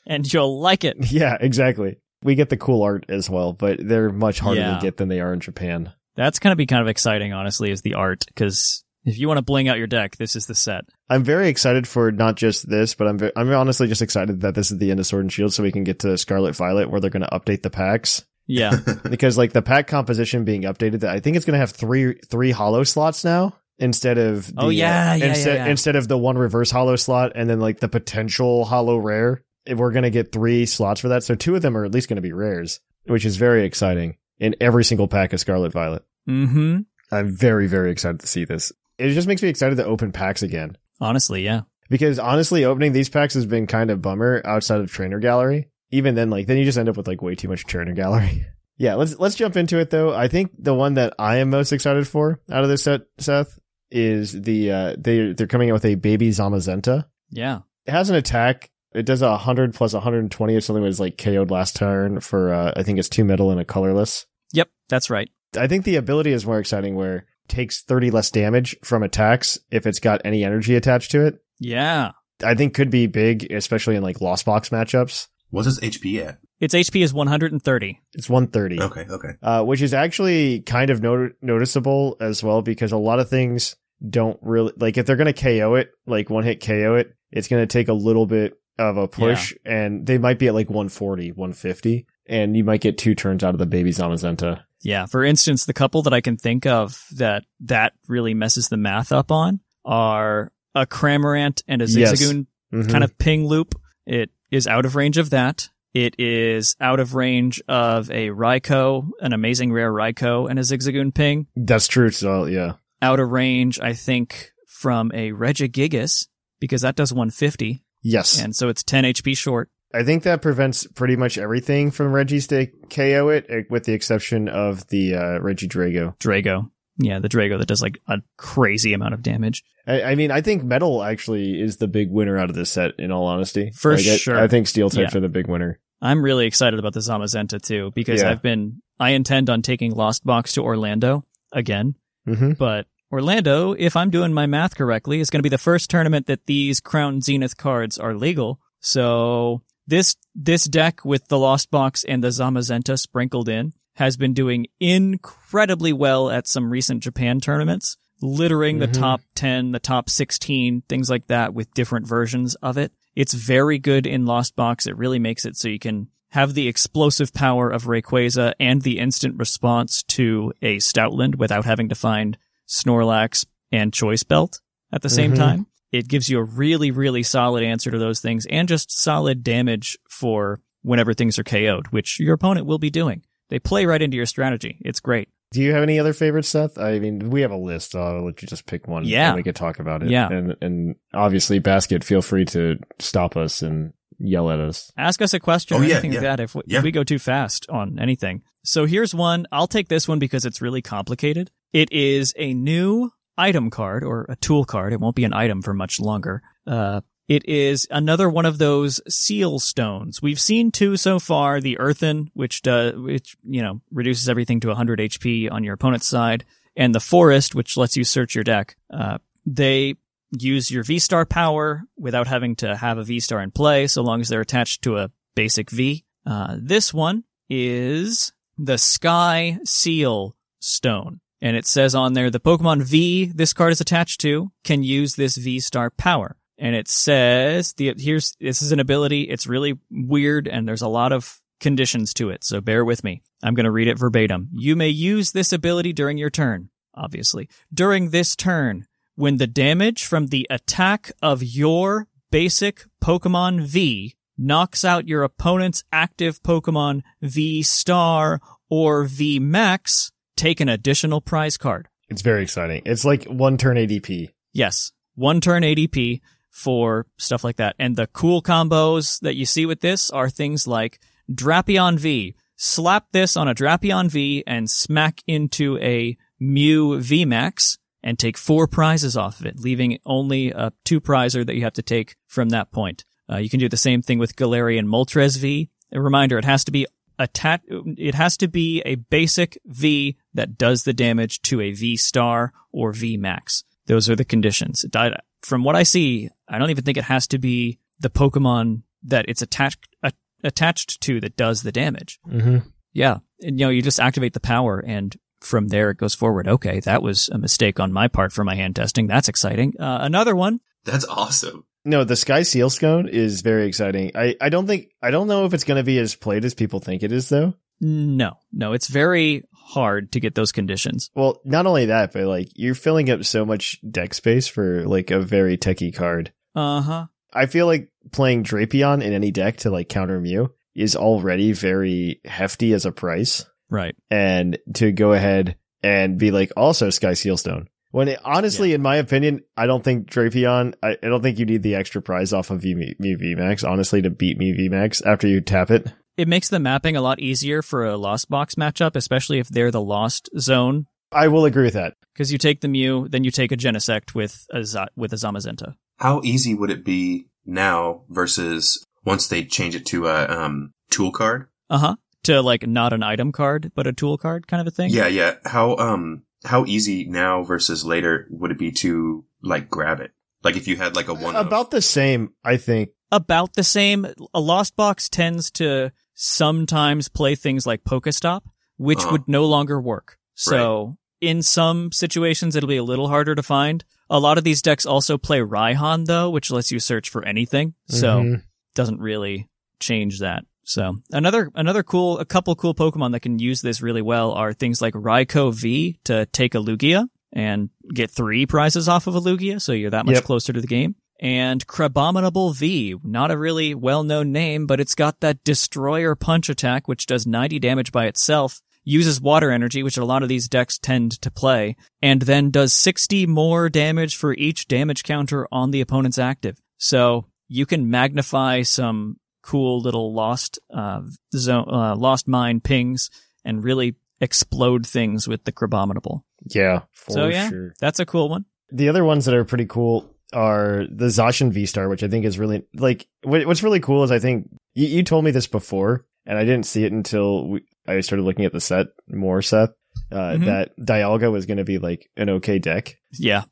And you'll like it. Yeah, exactly. We get the cool art as well, but they're much harder to get than they are in Japan. That's going to be kind of exciting, honestly, is the art, because if you want to bling out your deck, this is the set. I'm very excited for not just this, but I'm honestly just excited that this is the end of Sword and Shield, so we can get to Scarlet Violet, where they're going to update the packs. Yeah. Because like the pack composition being updated, I think it's going to have three holo slots now, instead of the, instead of the one reverse holo slot, and then like the potential holo rare. We're going to get 3 slots for that, so 2 of them are at least going to be rares, which is very exciting. In every single pack of Scarlet Violet. Mm-hmm. I'm very, very excited to see this. It just makes me excited to open packs again. Honestly, yeah. Because honestly, opening these packs has been kind of bummer outside of Trainer Gallery. Even then, like, then you just end up with like way too much Trainer Gallery. Yeah, let's jump into it though. I think the one that I am most excited for out of this set, Seth, is the they're coming out with a baby Zamazenta. Yeah. It has an attack. It does 100 plus 120 or something that was like KO'd last turn for, I think it's 2 metal and a colorless. Yep, that's right. I think the ability is more exciting where it takes 30 less damage from attacks if it's got any energy attached to it. Yeah. I think could be big, especially in like lost box matchups. What's its HP at? Its HP is 130. It's 130. Okay. Which is actually kind of noticeable as well, because a lot of things don't really, like if they're going to KO it, like one hit KO it, it's going to take a little bit of a push, and they might be at like 140, 150, and you might get 2 turns out of the baby Zamazenta. Yeah, for instance, the couple that I can think of that really messes the math up on are a Cramorant and a Zigzagoon kind of ping loop. It is out of range of that. It is out of range of a Raikou, an amazing rare Raikou, and a Zigzagoon ping. That's true, so yeah. Out of range, I think, from a Regigigas, because that does 150. Yes. And so it's 10 HP short. I think that prevents pretty much everything from Regis to KO it, with the exception of the Regidrago. Drago. Yeah, the Drago that does like a crazy amount of damage. I mean, I think Metal actually is the big winner out of this set, in all honesty. For like, sure. I think Steel types are the big winner. I'm really excited about the Zamazenta too, because I intend on taking Lost Box to Orlando again, but Orlando, if I'm doing my math correctly, is going to be the first tournament that these Crown Zenith cards are legal. So this deck with the Lost Box and the Zamazenta sprinkled in has been doing incredibly well at some recent Japan tournaments. littering the top 10, the top 16, things like that with different versions of it. It's very good in Lost Box. It really makes it so you can have the explosive power of Rayquaza and the instant response to a Stoutland without having to find Snorlax and Choice Belt at the same time. It gives you a really, really solid answer to those things and just solid damage for whenever things are KO'd, which your opponent will be doing. They play right into your strategy. It's great. Do you have any other favorites, Seth? I mean, we have a list. I'll let you just pick one. Yeah. And we could talk about it. Yeah. And obviously, Basket, feel free to stop us and yell at us. Ask us a question or anything like that if we go too fast on anything. So here's one. I'll take this one because it's really complicated. It is a new item card or a tool card. It won't be an item for much longer. It is another one of those seal stones. We've seen two so far, the earthen, which reduces everything to 100 HP on your opponent's side, and the forest, which lets you search your deck. They use your V-Star power without having to have a V-Star in play, so long as they're attached to a basic V. This one is the Sky Seal Stone. And it says on there, the Pokemon V this card is attached to can use this V-Star power. And it says, this is an ability, it's really weird, and there's a lot of conditions to it, so bear with me. I'm going to read it verbatim. You may use this ability during your turn, obviously. During this turn, when the damage from the attack of your basic Pokemon V knocks out your opponent's active Pokemon V-Star or V-Max, take an additional prize card. It's very exciting. It's like one turn ADP. Yes, one turn ADP. For stuff like that. And the cool combos that you see with this are things like Drapion V. Slap this on a Drapion V and smack into a Mew VMAX and take 4 prizes off of it, leaving only a 2 prizer that you have to take from that point. You can do the same thing with Galarian Moltres V. A reminder, it has to be a basic V that does the damage to a V Star or VMAX. Those are the conditions. From what I see, I don't even think it has to be the Pokemon that it's attached to that does the damage. Mm-hmm. Yeah. And, you just activate the power, and from there it goes forward. Okay, that was a mistake on my part for my hand testing. That's exciting. Another one. That's awesome. No, the Sky Seal Stone is very exciting. I don't know if it's going to be as played as people think it is, though. No, it's very hard to get those conditions. Well, not only that, but you're filling up so much deck space for a very techie card. Uh-huh. I feel like playing Drapion in any deck to counter Mew is already very hefty as a price. Right. And to go ahead and be also Sky Seal Stone. In my opinion, I don't think Drapion, I don't think you need the extra prize off of Mew VMAX, honestly, to beat Mew VMAX after you tap it. It makes the mapping a lot easier for a Lost Box matchup, especially if they're the Lost Zone. I will agree with that. Because you take the Mew, then you take a Genesect with a Zamazenta. How easy would it be now versus once they change it to a tool card? Uh-huh. To not an item card, but a tool card kind of a thing? Yeah. How easy now versus later would it be to grab it? If you had a one-off. About the same, I think. About the same. A Lost Box tends to sometimes play things like Pokestop, which would no longer work. So in some situations, it'll be a little harder to find. A lot of these decks also play Raihan, though, which lets you search for anything. So doesn't really change that. So a couple cool Pokemon that can use this really well are things like Raikou V to take a Lugia and get 3 prizes off of a Lugia. So you're that much closer to the game. And Crabominable V, not a really well-known name, but it's got that Destroyer Punch attack, which does 90 damage by itself, uses water energy, which a lot of these decks tend to play, and then does 60 more damage for each damage counter on the opponent's active. So you can magnify some cool little Lost Mine pings and really explode things with the Crabominable. Yeah, sure. That's a cool one. The other ones that are pretty cool are the Zacian V-Star, which I think is really what's really cool is I think you told me this before, and I didn't see it until I started looking at the set more, Seth, that Dialga was going to be an okay deck. Yeah.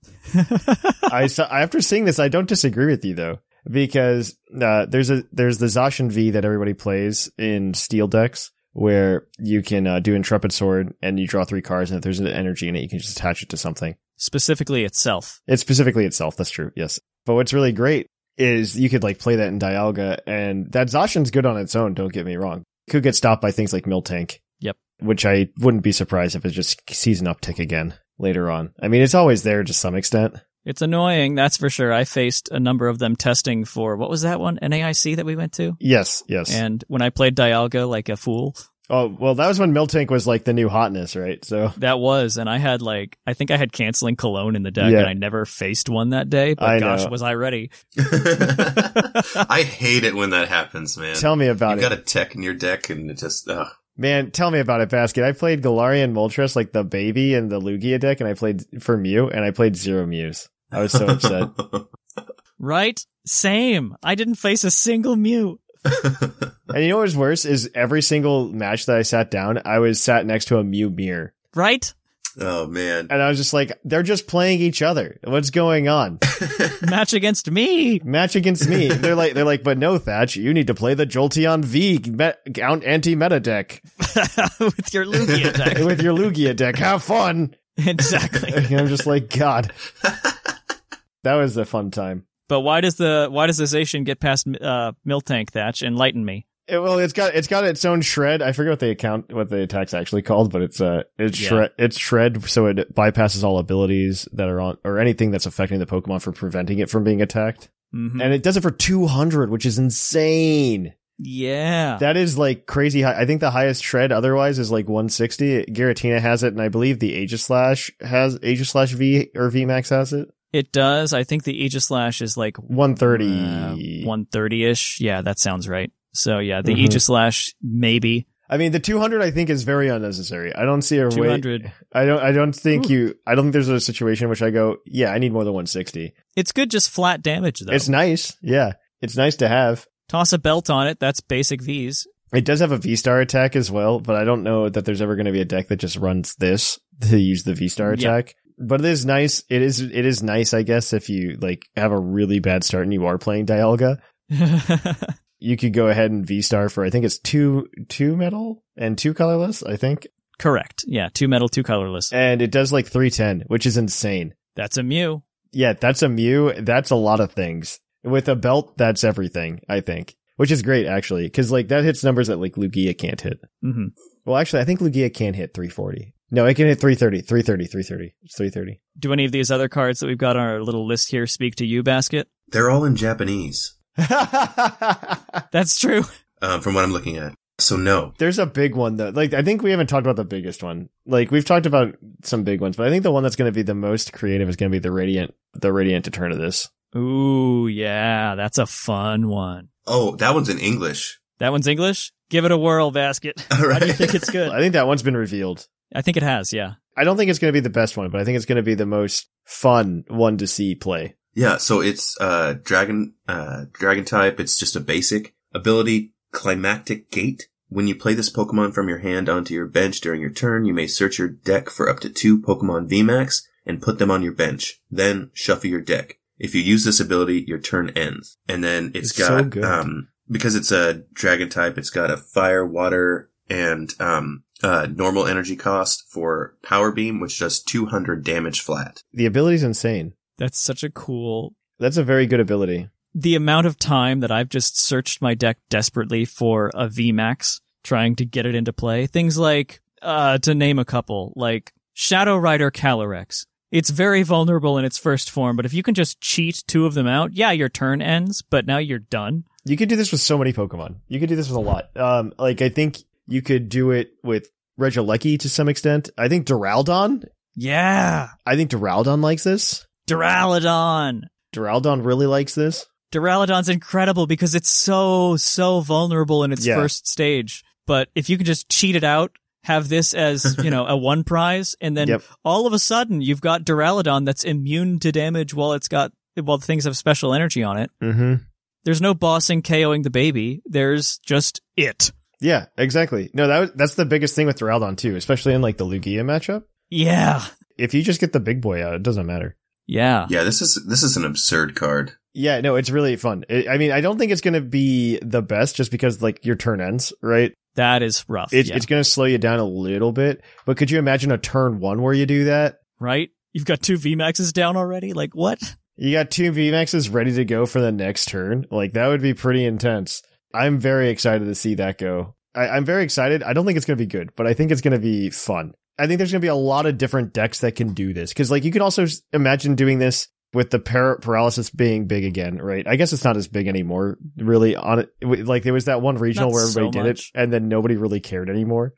After seeing this, I don't disagree with you, though, because there's the Zacian V that everybody plays in steel decks, where you can do Intrepid Sword and you draw three cards, and if there's an energy in it, you can just attach it to something. Specifically itself. It's specifically itself. That's true. Yes. But what's really great is you could like play that in Dialga, and that Zacian's good on its own. Don't get me wrong. Could get stopped by things like Miltank. Yep. Which I wouldn't be surprised if it just sees an uptick again later on. I mean, it's always there to some extent. It's annoying, that's for sure. I faced a number of them testing for, what was that one? NAIC that we went to? Yes, yes. And when I played Dialga like a fool. Oh, well, that was when Miltank was like the new hotness, right? So that was, and I had like, I think I had Canceling Cologne in the deck, yeah. And I never faced one that day, but was I ready? I hate it when that happens, man. Tell me about it. You got a tech in your deck and it just, ugh. Man, tell me about it, Basket. I played Galarian Moltres, like the baby in the Lugia deck, and I played for Mew, and I played zero Mews. I was so upset. Right? Same. I didn't face a single Mew. And you know what's worse is every single match that I sat down, I was sat next to a Mew mirror. Right? Oh, man. And I was just like, they're just playing each other. What's going on? Match against me. They're like, but no, Thatch, you need to play the Jolteon V anti-meta deck. With your Lugia deck. Have fun. Exactly. And I'm just like, God. That was a fun time. But why does the Zacian get past Miltank, Thatch? Enlighten me. It's got its own shred. I forget what the attack's actually called, but it's shred, so it bypasses all abilities that are on or anything that's affecting the Pokemon from preventing it from being attacked. Mm-hmm. And it does it for 200, which is insane. Yeah. That is like crazy high. I think the highest shred otherwise is like 160. Giratina has it, and I believe the Aegislash has V or VMAX has it. It does. I think the Aegislash is like 130. 130-ish. Yeah, that sounds right. So yeah, the Aegislash, maybe. I mean, the 200 I think is very unnecessary. I don't see a way. 200. I don't think there's a situation in which I go, yeah, I need more than 160. It's good just flat damage though. It's nice. Yeah. It's nice to have. Toss a belt on it. That's basic Vs. It does have a V-Star attack as well, but I don't know that there's ever going to be a deck that just runs this to use the V-Star attack. Yeah. But it is nice. It is nice, I guess, if you like have a really bad start and you are playing Dialga. You could go ahead and V-Star for, I think it's two metal and two colorless, I think. Correct. Yeah, two metal, two colorless. And it does like 310, which is insane. That's a Mew. Yeah, that's a Mew. That's a lot of things. With a belt, that's everything, I think. Which is great, actually, because like that hits numbers that like Lugia can't hit. Mm-hmm. Well, actually, I think Lugia can hit 340. No, it can hit 330. It's 330. Do any of these other cards that we've got on our little list here speak to you, Basket? They're all in Japanese. That's true. From what I'm looking at. So no. There's a big one, though. Like, I think we haven't talked about the biggest one. Like, we've talked about some big ones, but I think the one that's going to be the most creative is going to be the Radiant Eternatus. Ooh, yeah. That's a fun one. Oh, that one's in English. That one's English? Give it a whirl, Basket. All right. How do you think it's good? I think that one's been revealed. I think it has, yeah. I don't think it's going to be the best one, but I think it's going to be the most fun one to see play. Yeah, so it's dragon type. It's just a basic ability, Climactic Gate. When you play this Pokemon from your hand onto your bench during your turn, you may search your deck for up to 2 Pokemon VMAX and put them on your bench. Then shuffle your deck. If you use this ability, your turn ends. And then it's got so good. Because it's a dragon type, it's got a fire, water, and normal energy cost for Power Beam, which does 200 damage flat. The ability's insane. That's such a cool... That's a very good ability. The amount of time that I've just searched my deck desperately for a VMAX, trying to get it into play. Things like, to name a couple, like Shadow Rider Calyrex. It's very vulnerable in its first form, but if you can just cheat 2 of them out, yeah, your turn ends, but now you're done. You could do this with so many Pokemon. You could do this with a lot. Like, I think... You could do it with Regieleki to some extent. I think Duraldon. Yeah. I think Duraldon likes this. Duraldon really likes this. Duraldon's incredible because it's so vulnerable in its first stage. But if you can just cheat it out, have this as, a one prize, and then all of a sudden you've got Duraldon that's immune to damage while things have special energy on it. Mm-hmm. There's no bossing, KOing the baby. There's just it. Yeah, exactly. No, that's the biggest thing with Duraldon too, especially in like the Lugia matchup. Yeah. If you just get the big boy out, it doesn't matter. Yeah. Yeah, this is an absurd card. Yeah, no, it's really fun. I mean, I don't think it's going to be the best just because like your turn ends, right? That is rough. It's going to slow you down a little bit, but could you imagine a turn one where you do that? Right? You've got two VMAXs down already? Like, what? You got two VMAXs ready to go for the next turn? Like, that would be pretty intense. I'm very excited to see that go. I'm very excited. I don't think it's going to be good, but I think it's going to be fun. I think there's going to be a lot of different decks that can do this. Because, like, you can also imagine doing this with the paralysis being big again, right? I guess it's not as big anymore, really. Like, there was that one regional where everybody did it, and then nobody really cared anymore.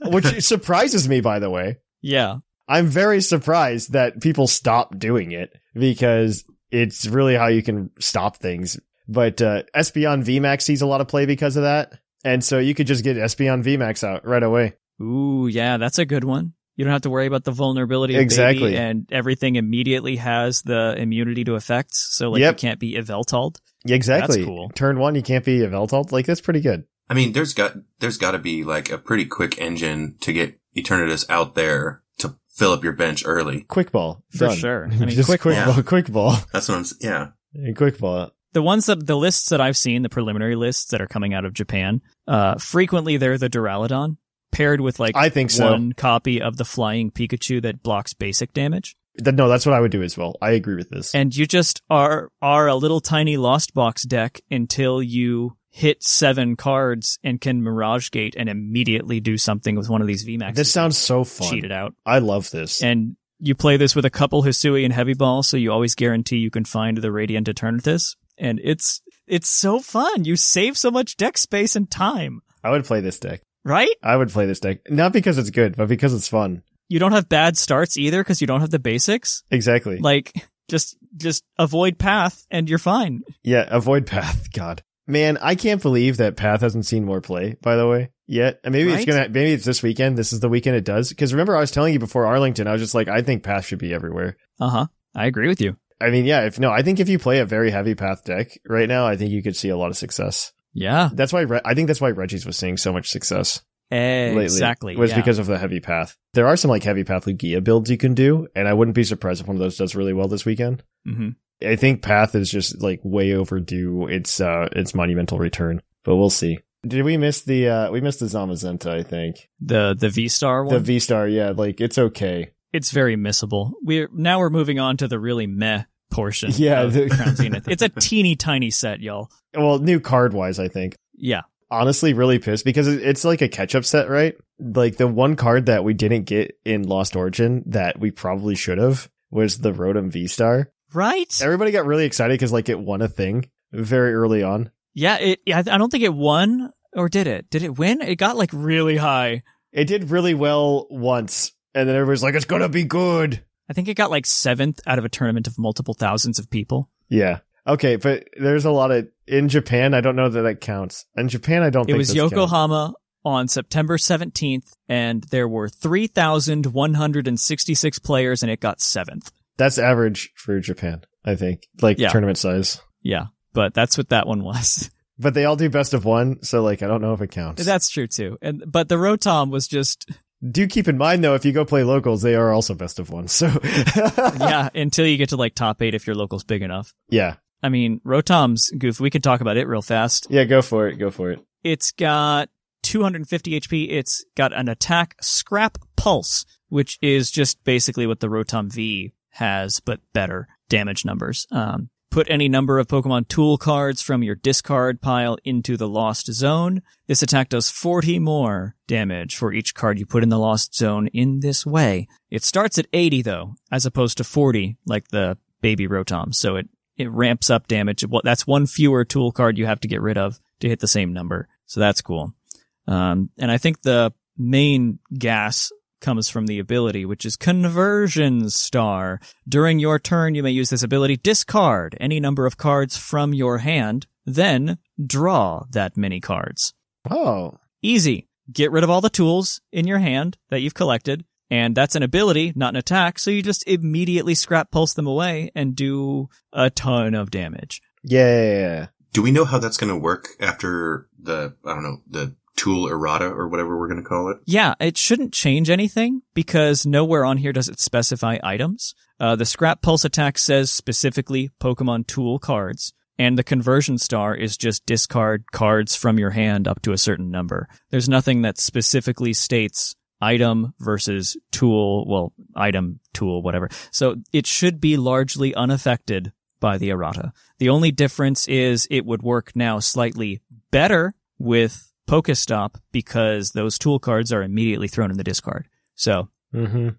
Which surprises me, by the way. Yeah. I'm very surprised that people stopped doing it, because it's really how you can stop things. But Espeon VMAX sees a lot of play because of that. And so you could just get Espeon VMAX out right away. Ooh, yeah, that's a good one. You don't have to worry about the vulnerability of exactly. Baby, and everything immediately has the immunity to effects. So, like, You can't be Eveltald. Exactly. That's cool. Turn one, you can't be Eveltald. Like, that's pretty good. I mean, there's got to be, like, a pretty quick engine to get Eternatus out there to fill up your bench early. Quick ball. Done. For sure. I mean, just quick ball. That's what I'm saying. Yeah. And quick ball. The lists that I've seen, the preliminary lists that are coming out of Japan, frequently they're the Duraludon. Paired with, like, I think so. One copy of the Flying Pikachu that blocks basic damage. No, that's what I would do as well. I agree with this. And you just are a little tiny Lost Box deck until you hit 7 cards and can Mirage Gate and immediately do something with one of these VMAXs. This sounds so fun. Cheat it out. I love this. And you play this with a couple Hisui and Heavy Ball, so you always guarantee you can find the Radiant Eternatus. And it's so fun. You save so much deck space and time. I would play this deck. Right? I would play this deck. Not because it's good, but because it's fun. You don't have bad starts either because you don't have the basics. Exactly. Like, just avoid Path and you're fine. Yeah, avoid Path. God. Man, I can't believe that Path hasn't seen more play, by the way, yet. And maybe maybe it's this weekend. This is the weekend it does. Because remember, I was telling you before Arlington, I was just like, I think Path should be everywhere. Uh-huh. I agree with you. I mean, yeah, I think if you play a very heavy Path deck right now, I think you could see a lot of success. Yeah. That's why I think that's why Reggie's was seeing so much success. Exactly. Lately, was because of the heavy Path. There are some, like, heavy Path Lugia builds you can do, and I wouldn't be surprised if one of those does really well this weekend. Mm-hmm. I think Path is just, like, way overdue its monumental return, but we'll see. Did we miss the Zamazenta, I think. The V-Star one? The V-Star, yeah, like, it's okay. It's very missable. Now we're moving on to the really meh portion of Crown Zenith. It's a teeny tiny set, y'all. Well, new card wise, I think. Yeah. Honestly, really pissed because it's like a catch up set, right? Like the one card that we didn't get in Lost Origin that we probably should have was the Rotom V-Star. Right? Everybody got really excited because, like, it won a thing very early on. Yeah, I don't think it won, or did it? Did it win? It got, like, really high. It did really well once, and then everybody's like, it's gonna be good. I think it got, like, 7th out of a tournament of multiple thousands of people. Yeah. Okay, but there's a lot of... In Japan, I don't know that that counts. In Japan, I don't think it was Yokohama counts. On September 17th, and there were 3,166 players, and it got 7th. That's average for Japan, I think. Like, tournament size. Yeah, but that's what that one was. But they all do best of one, so, like, I don't know if it counts. That's true, too. But the Rotom was just... Do keep in mind, though, if you go play locals, they are also best of one. So yeah, until you get to, like, top 8 if your local's big enough. Yeah. I mean, Rotom's goof. We could talk about it real fast. Yeah, go for it. It's got 250 HP. It's got an attack Scrap Pulse, which is just basically what the Rotom V has, but better damage numbers. Put any number of Pokemon tool cards from your discard pile into the Lost Zone. This attack does 40 more damage for each card you put in the Lost Zone in this way. It starts at 80, though, as opposed to 40, like the baby Rotom. So it ramps up damage. That's one fewer tool card you have to get rid of to hit the same number. So that's cool. And I think the main gas comes from the ability, which is Conversion Star. During your turn, you may use this ability. Discard any number of cards from your hand, then draw that many cards. Oh. Easy. Get rid of all the tools in your hand that you've collected, and that's an ability, not an attack, so you just immediately Scrap Pulse them away and do a ton of damage. Yeah. Do we know how that's going to work after the tool errata or whatever we're going to call it? Yeah, it shouldn't change anything because nowhere on here does it specify items. The Scrap Pulse attack says specifically Pokemon tool cards, And the conversion star is just discard cards from your hand up to a certain number. There's nothing that specifically states item versus tool, well, item, tool, whatever. So it should be largely unaffected by the errata. The only difference is it would work now slightly better with Pokestop because those tool cards are immediately thrown in the discard. So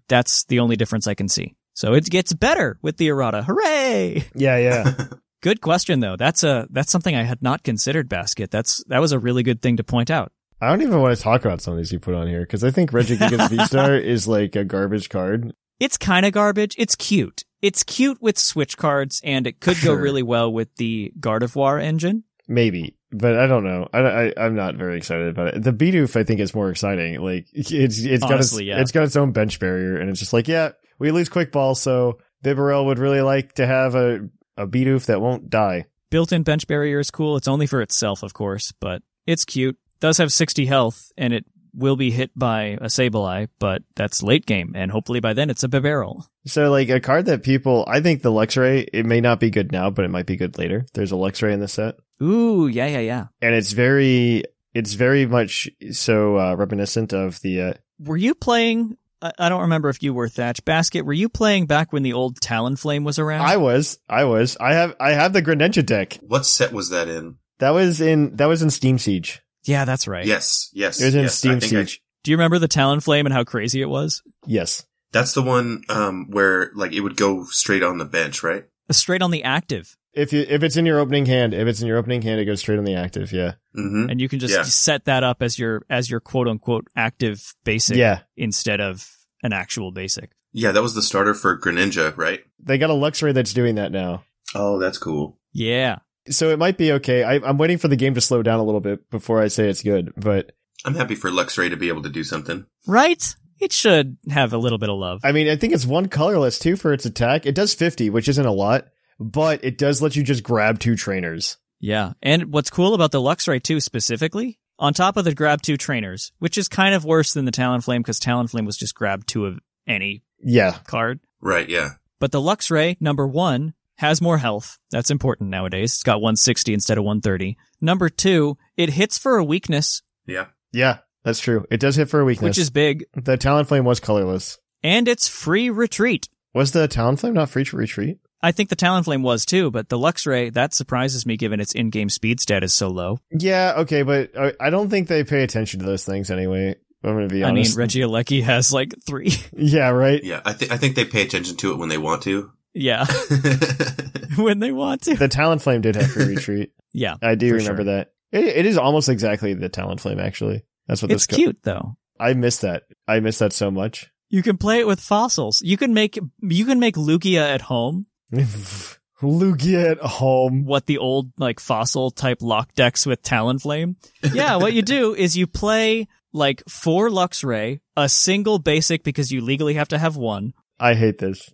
that's the only difference I can see. So it gets better with the errata. Hooray! Yeah, yeah. Good question, though. That's something I had not considered, Basket. That was a really good thing to point out. I don't even want to talk about some of these you put on here, because I think Regigigas V-Star is like a garbage card. It's kind of garbage. It's cute. It's cute with Switch cards, and it could go really well with the Gardevoir engine. Maybe, but I don't know. I'm not very excited about it. The Bidoof, I think, is more exciting. Like it's got its own bench barrier, and it's just like, yeah, we lose Quick Ball, so Bibarel would really like to have a Bidoof that won't die. Built-in bench barrier is cool. It's only for itself, of course, but it's cute. Does have 60 health, and it will be hit by a Sableye, but that's late game, and hopefully by then it's a Bibarel. So, like, a card that people... I think the Luxray, it may not be good now, but it might be good later. There's a Luxray in this set. Ooh, yeah, yeah, yeah. And it's very much so reminiscent of the... Were you playing... I don't remember if you were, Thatch. Basket, were you playing back when the old Talonflame was around? I was. I have the Greninja deck. What set was that in? That was in Steam Siege. Yeah, that's right. Yes. It was in Steam Siege. Do you remember the Talonflame and how crazy it was? Yes. That's the one where like it would go straight on the bench, right? Straight on the active. If it's in your opening hand, it goes straight on the active, yeah. Mm-hmm. And you can just set that up as your quote unquote active basic, instead of an actual basic. Yeah, that was the starter for Greninja, right? They got a Luxray that's doing that now. Oh, that's cool. Yeah. So it might be okay. I'm waiting for the game to slow down a little bit before I say it's good, but I'm happy for Luxray to be able to do something. Right? It should have a little bit of love. I mean, I think it's one colorless too for its attack. It does 50, which isn't a lot. But it does let you just grab two trainers. Yeah. And what's cool about the Luxray, too, specifically, on top of the grab two trainers, which is kind of worse than the Talonflame because Talonflame was just grab two of any card. Right, yeah. But the Luxray, number one, has more health. That's important nowadays. It's got 160 instead of 130. Number two, it hits for a weakness. Yeah. Yeah, that's true. It does hit for a weakness. Which is big. The Talonflame was colorless. And it's free retreat. Was the Talonflame not free to retreat? I think the Talonflame was too, but the Luxray, that surprises me given its in-game speed stat is so low. Yeah, okay, but I don't think they pay attention to those things anyway. I'm going to be honest. I mean, Regieleki has like three. Yeah, right? Yeah, I think they pay attention to it when they want to. Yeah. When they want to. The Talonflame did have free retreat. Yeah. I do remember that. It is almost exactly the Talonflame, actually. That's what this is. It's cute, though. I miss that. I miss that so much. You can play it with fossils. You can make Lugia at home. Lugia at home. What, the old like fossil type lock decks with Talonflame? Yeah, what you do is you play like four Luxray, a single basic because you legally have to have one. I hate this.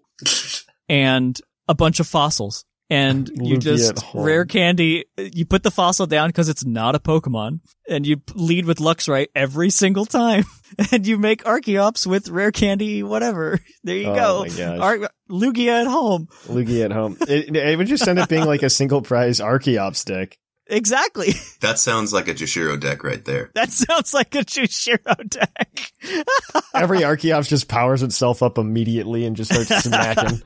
And a bunch of fossils. And you just rare candy, you put the fossil down because it's not a Pokemon, and you lead with Luxray every single time, and you make Archeops with rare candy, whatever. There you go. My gosh. Lugia at home. Lugia at home. It would just end up being like a single prize Archeops deck. Exactly. That sounds like a Jushiro deck right there. Every Archeops just powers itself up immediately and just starts smacking.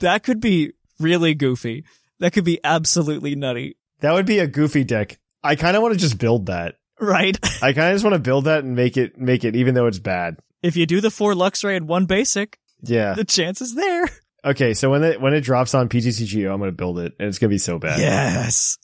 That could be really goofy. That could be absolutely nutty. That would be a goofy deck. I kind of want to just build that. Right? I kind of just want to build that and make it even though it's bad. If you do the four Luxray and one basic, the chance is there. Okay, so when it drops on PTCGO, I'm going to build it, and it's going to be so bad. Yes.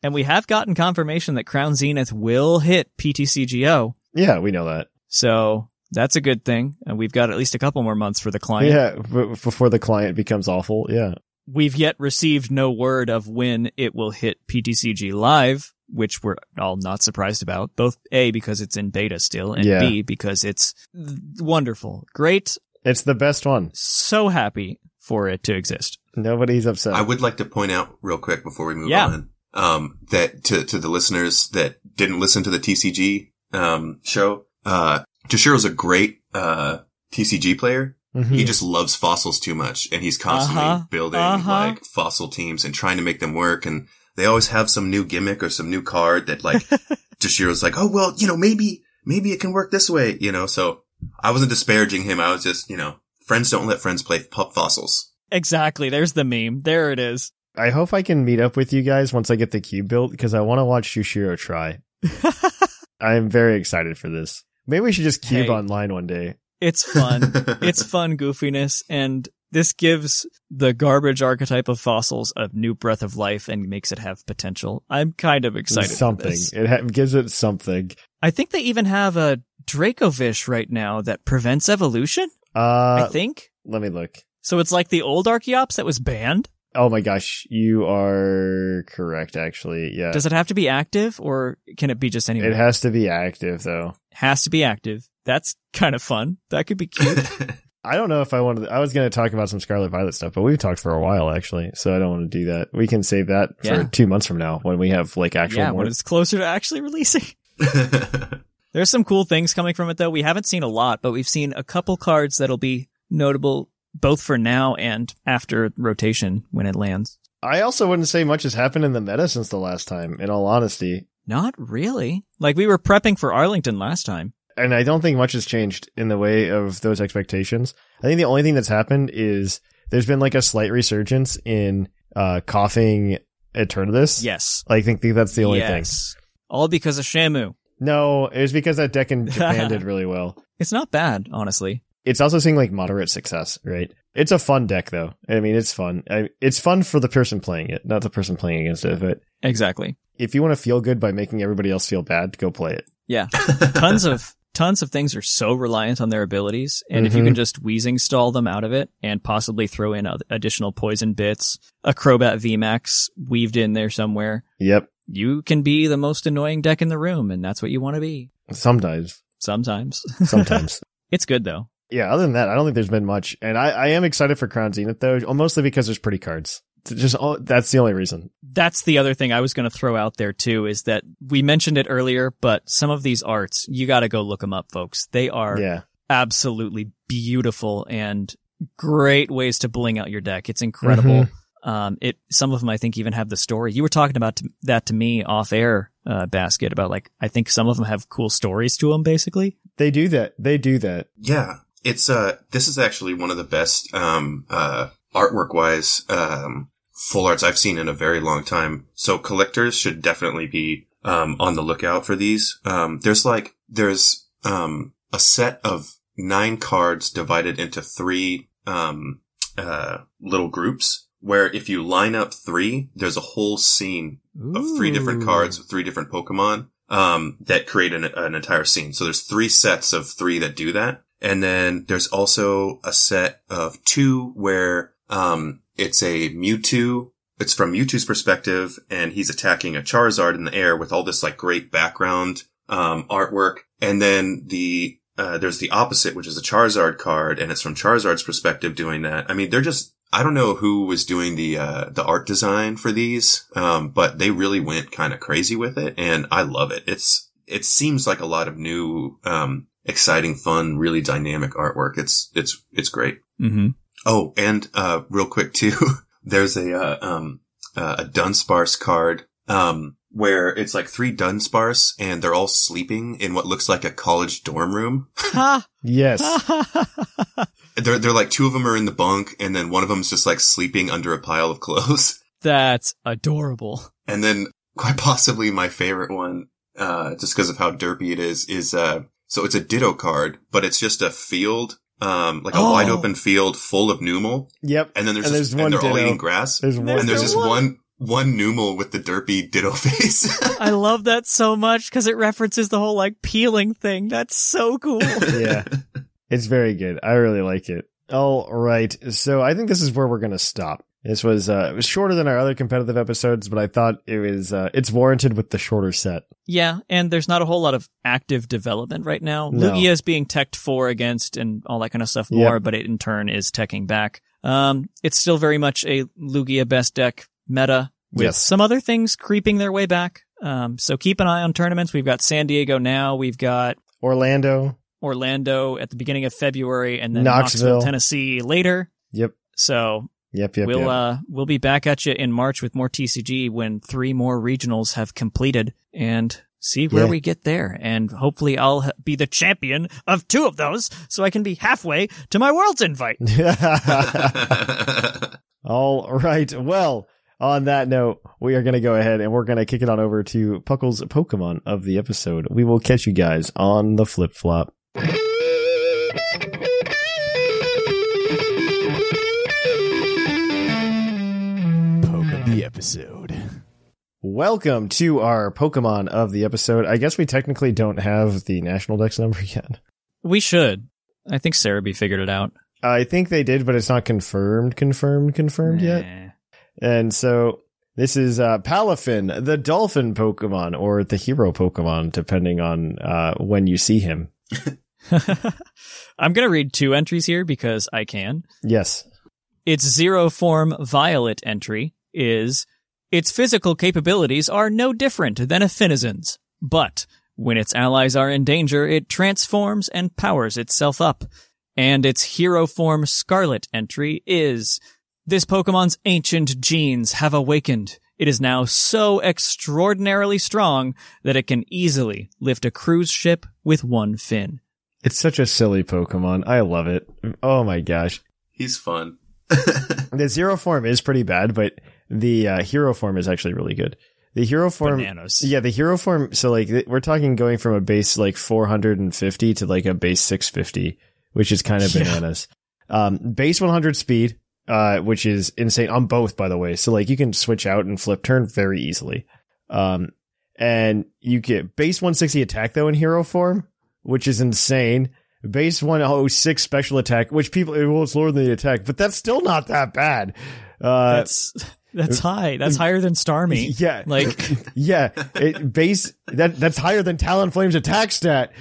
And we have gotten confirmation that Crown Zenith will hit PTCGO. Yeah, we know that. So... that's a good thing, and we've got at least a couple more months for the client. Yeah, before the client becomes awful, yeah. We've yet received no word of when it will hit PTCG Live, which we're all not surprised about, both A, because it's in beta still, and B, because it's wonderful. Great. It's the best one. So happy for it to exist. Nobody's upset. I would like to point out real quick before we move on, that to the listeners that didn't listen to the TCG show, Joshiro's a great TCG player, Mm-hmm. He just loves fossils too much, and he's constantly building like fossil teams and trying to make them work. And they always have some new gimmick or some new card that like Jashiro's like, oh well, you know, maybe it can work this way, you know. So I wasn't disparaging him. I was just, you know, friends don't let friends play pop fossils. Exactly. There's the meme. There it is. I hope I can meet up with you guys once I get the cube built because I want to watch Yushiro try. I'm very excited for this. Maybe we should just cube online one day. It's fun. It's fun goofiness. And this gives the garbage archetype of fossils a new breath of life and makes it have potential. I'm kind of excited for this. It gives it something. I think they even have a Dracovish right now that prevents evolution. I think. Let me look. So it's like the old Archaeops that was banned? Oh my gosh, you are correct, actually. Yeah. Does it have to be active, or can it be just anywhere? It has to be active, though. Has to be active. That's kind of fun. That could be cute. I don't know if I wanted to, I was going to talk about some Scarlet Violet stuff, but we've talked for a while, actually, so I don't want to do that. We can save that for 2 months from now when we have, like, actual more. Yeah, when it's closer to actually releasing. There's some cool things coming from it, though. We haven't seen a lot, but we've seen a couple cards that'll be notable both for now and after rotation when it lands. I also wouldn't say much has happened in the meta since the last time, in all honesty. Not really. Like, we were prepping for Arlington last time. And I don't think much has changed in the way of those expectations. I think the only thing that's happened is there's been, like, a slight resurgence in coughing Eternatus. Yes. Like, I think that's the only thing. All because of Shamu. No, it was because that deck in Japan did really well. It's not bad, honestly. It's also seeing, like, moderate success, right? It's a fun deck, though. I mean, it's fun. It's fun for the person playing it, not the person playing against it. But exactly. If you want to feel good by making everybody else feel bad, go play it. Yeah. Tons of things are so reliant on their abilities. And if you can just Weezing stall them out of it and possibly throw in additional poison bits, a Crobat VMAX weaved in there somewhere. Yep. You can be the most annoying deck in the room, and that's what you want to be. Sometimes. It's good, though. Yeah, other than that, I don't think there's been much. And I am excited for Crown Zenith, though, mostly because there's pretty cards. That's the only reason. That's the other thing I was going to throw out there, too, is that we mentioned it earlier, but some of these arts, you got to go look them up, folks. They are absolutely beautiful and great ways to bling out your deck. It's incredible. Some of them, I think, even have the story. You were talking about that to me off air, Basket, about, like, I think some of them have cool stories to them, basically. They do that. Yeah. It's, this is actually one of the best, artwork-wise, full arts I've seen in a very long time. So collectors should definitely be, on the lookout for these. There's a set of 9 cards divided into 3, little groups where if you line up 3, there's a whole scene of 3 different cards with 3 different Pokemon, that create an entire scene. So there's 3 sets of 3 that do that. And then there's also a set of 2 where it's a Mewtwo. It's from Mewtwo's perspective, and he's attacking a Charizard in the air with all this like great background artwork. And then there's the opposite, which is a Charizard card, and it's from Charizard's perspective doing that. I mean, they're just, I don't know who was doing the art design for these, but they really went kind of crazy with it, and I love it. It seems like a lot of new exciting, fun, really dynamic artwork. It's great. Mm-hmm. Oh, and real quick too, there's a Dunsparce card where it's like 3 Dunsparce and they're all sleeping in what looks like a college dorm room. Yes. They're like 2 of them are in the bunk and then one of them's just like sleeping under a pile of clothes. That's adorable. And then quite possibly my favorite one, just because of how derpy it is so it's a Ditto card, but it's just a field, a wide open field full of Numel. Yep. And then there's one and they're Ditto. All eating grass. There's one Numel with the derpy Ditto face. I love that so much because it references the whole like peeling thing. That's so cool. Yeah. It's very good. I really like it. All right. So I think this is where we're going to stop. This was it was shorter than our other competitive episodes, but I thought it was it's warranted with the shorter set. Yeah, and there's not a whole lot of active development right now. No. Lugia is being teched for against and all that kind of stuff more, but it in turn is teching back. It's still very much a Lugia best deck meta with some other things creeping their way back. So keep an eye on tournaments. We've got San Diego now. We've got Orlando. Orlando at the beginning of February, and then Knoxville, Tennessee later. Yep. So Yep. We'll be back at you in March with more TCG when 3 more regionals have completed, and see where we get there. And hopefully I'll be the champion of 2 of those, so I can be halfway to my world's invite. All right. Well, on that note, we are going to go ahead and we're going to kick it on over to Puckle's Pokemon of the episode. We will catch you guys on the flip flop. Episode. Welcome to our Pokemon of the episode. I guess we technically don't have the national dex number yet. We should. I think Cerebi figured it out. I think they did, but it's not confirmed yet. And so this is Palafin, the dolphin Pokemon, or the hero Pokemon, depending on when you see him. I'm going to read 2 entries here because I can. Yes. Its zero form Violet entry is, its physical capabilities are no different than a Finizen's, but when its allies are in danger, it transforms and powers itself up. And its hero form Scarlet entry is, this Pokemon's ancient genes have awakened. It is now so extraordinarily strong that it can easily lift a cruise ship with 1 fin. It's such a silly Pokemon. I love it. Oh my gosh. He's fun. The zero form is pretty bad, but the hero form is actually really good. The hero form, bananas. Yeah, the hero form. So like we're talking going from a base like 450 to like a base 650, which is kind of bananas. Base 100 speed, which is insane on both, by the way. So like you can switch out and flip turn very easily. And you get base 160 attack though in hero form, which is insane. Base 106 special attack, which people, well, it's lower than the attack, but that's still not that bad. That's high. That's higher than Starmie. Yeah. Like, yeah. That's higher than Talonflame's attack stat.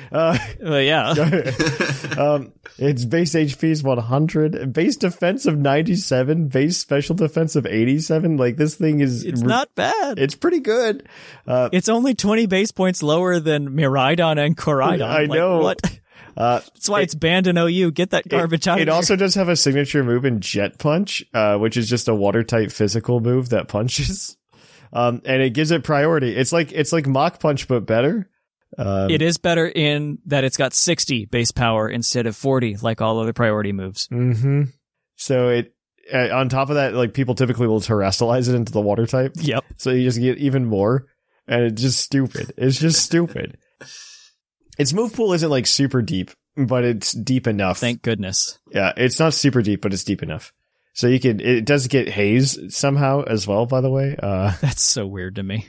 Its base HP is 100, base defense of 97, base special defense of 87. Like, this thing is... It's not bad. It's pretty good. It's only 20 base points lower than Miraidon and Coridon. I know. What? That's why it's banned in OU. Get that garbage out of here. It also does have a signature move in Jet Punch, which is just a watertight physical move that punches. And it gives it priority. It's like Mach Punch, but better. It is better in that it's got 60 base power instead of 40, like all other priority moves. Mm-hmm. So it, on top of that, like people typically will terrestrialize it into the water type. Yep. So you just get even more, and it's just stupid. It's just stupid. Its move pool isn't like super deep, but it's deep enough. Thank goodness. Yeah, it's not super deep, but it's deep enough. So you can. It does get haze somehow as well, by the way. That's so weird to me.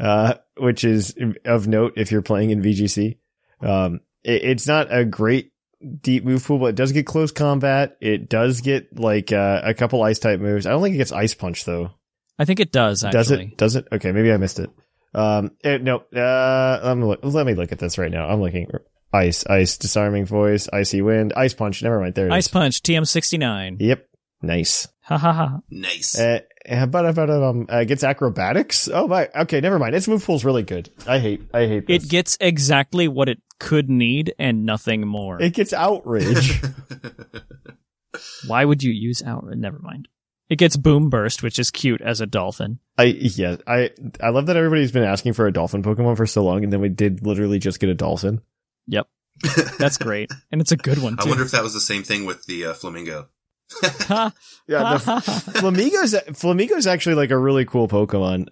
Which is of note if you're playing in VGC. It's not a great deep move pool, but it does get close combat. It does get like a couple ice type moves. I don't think it gets Ice Punch though. I think it does. Actually. Does it? Okay, maybe I missed it. Let me look at this right now. I'm looking. Ice, disarming voice, icy wind, ice punch. Never mind. There it is. Ice punch, TM69. Yep. Nice. Ha ha ha. Nice. Gets acrobatics. Oh my. Okay. Never mind. Its move pool's really good. I hate this. It gets exactly what it could need and nothing more. It gets outrage. Why would you use outrage? Never mind. It gets boom burst, which is cute as a dolphin. I love that everybody's been asking for a dolphin Pokemon for so long, and then we did literally just get a dolphin. Yep. That's great. And it's a good one, too. I wonder if that was the same thing with the Flamingo. Yeah, Flamingo's actually like a really cool Pokemon.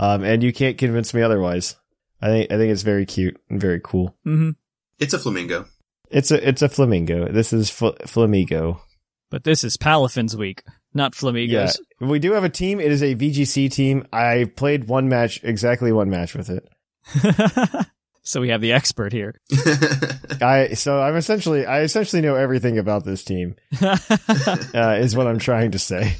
And you can't convince me otherwise. I think it's very cute and very cool. Mm-hmm. It's a Flamingo. It's a Flamingo. This is Flamigo. But this is Palafin's week, not Flamigos. Yeah. We do have a team. It is a VGC team. I played exactly one match with it. So we have the expert here. I essentially know everything about this team, is what I'm trying to say.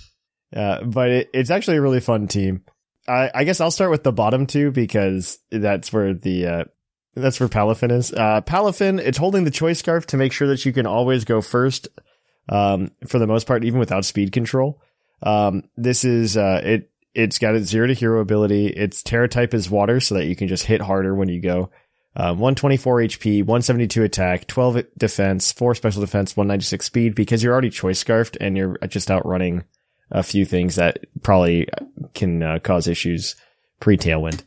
But it's actually a really fun team. I guess I'll start with the bottom 2 because that's where Palafin is. Palafin, it's holding the Choice Scarf to make sure that you can always go first. For the most part, even without speed control. This is it. It's got its zero to hero ability. Its Terra type is water, so that you can just hit harder when you go. 124 HP, 172 attack, 12 defense, 4 special defense, 196 speed, because you're already choice scarfed and you're just outrunning a few things that probably can cause issues pre-tailwind.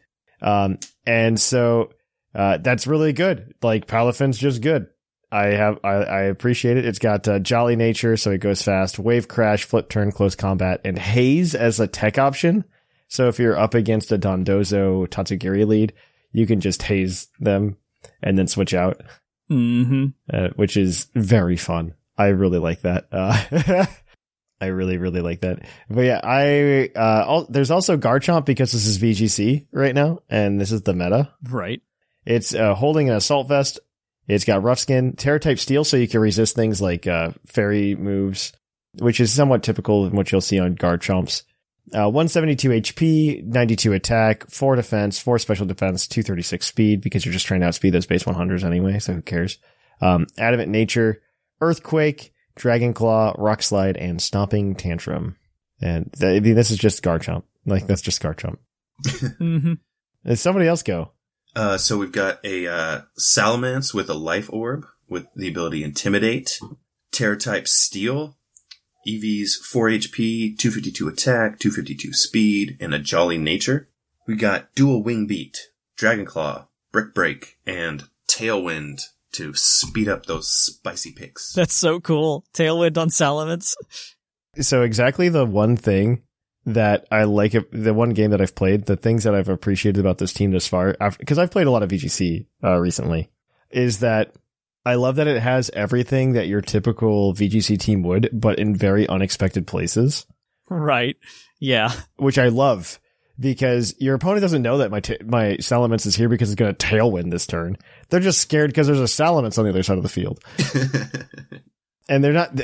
And so that's really good. Like, Palafin's just good. I appreciate it. It's got Jolly Nature, so it goes fast, Wave Crash, Flip Turn, Close Combat, and Haze as a tech option. So if you're up against a Dondozo Tatsugiri lead, you can just haze them and then switch out, which is very fun. I really like that. I really, really like that. But yeah, there's also Garchomp, because this is VGC right now, and this is the meta. Right. It's holding an Assault Vest. It's got Rough Skin, Terra-type Steel, so you can resist things like fairy moves, which is somewhat typical of what you'll see on Garchomps. 172 HP, 92 attack, 4 defense, 4 special defense, 236 speed, because you're just trying to outspeed those base 100s anyway, so who cares? Adamant Nature, Earthquake, Dragon Claw, Rock Slide, and Stomping Tantrum. And this is just Garchomp. Like, that's just Garchomp. Does somebody else go? So we've got a Salamence with a Life Orb, with the ability Intimidate, Terra-type Steel, Eevee's 4 HP, 252 attack, 252 speed, and a Jolly Nature. We got Dual Wing Beat, Dragon Claw, Brick Break, and Tailwind to speed up those spicy picks. That's so cool. Tailwind on Salamence. So exactly the one thing that I like, the one game that I've played, the things that I've appreciated about this team thus far, because I've played a lot of VGC recently, is that I love that it has everything that your typical VGC team would, but in very unexpected places. Right. Yeah. Which I love, because your opponent doesn't know that my Salamence is here because it's going to Tailwind this turn. They're just scared because there's a Salamence on the other side of the field. And they're not...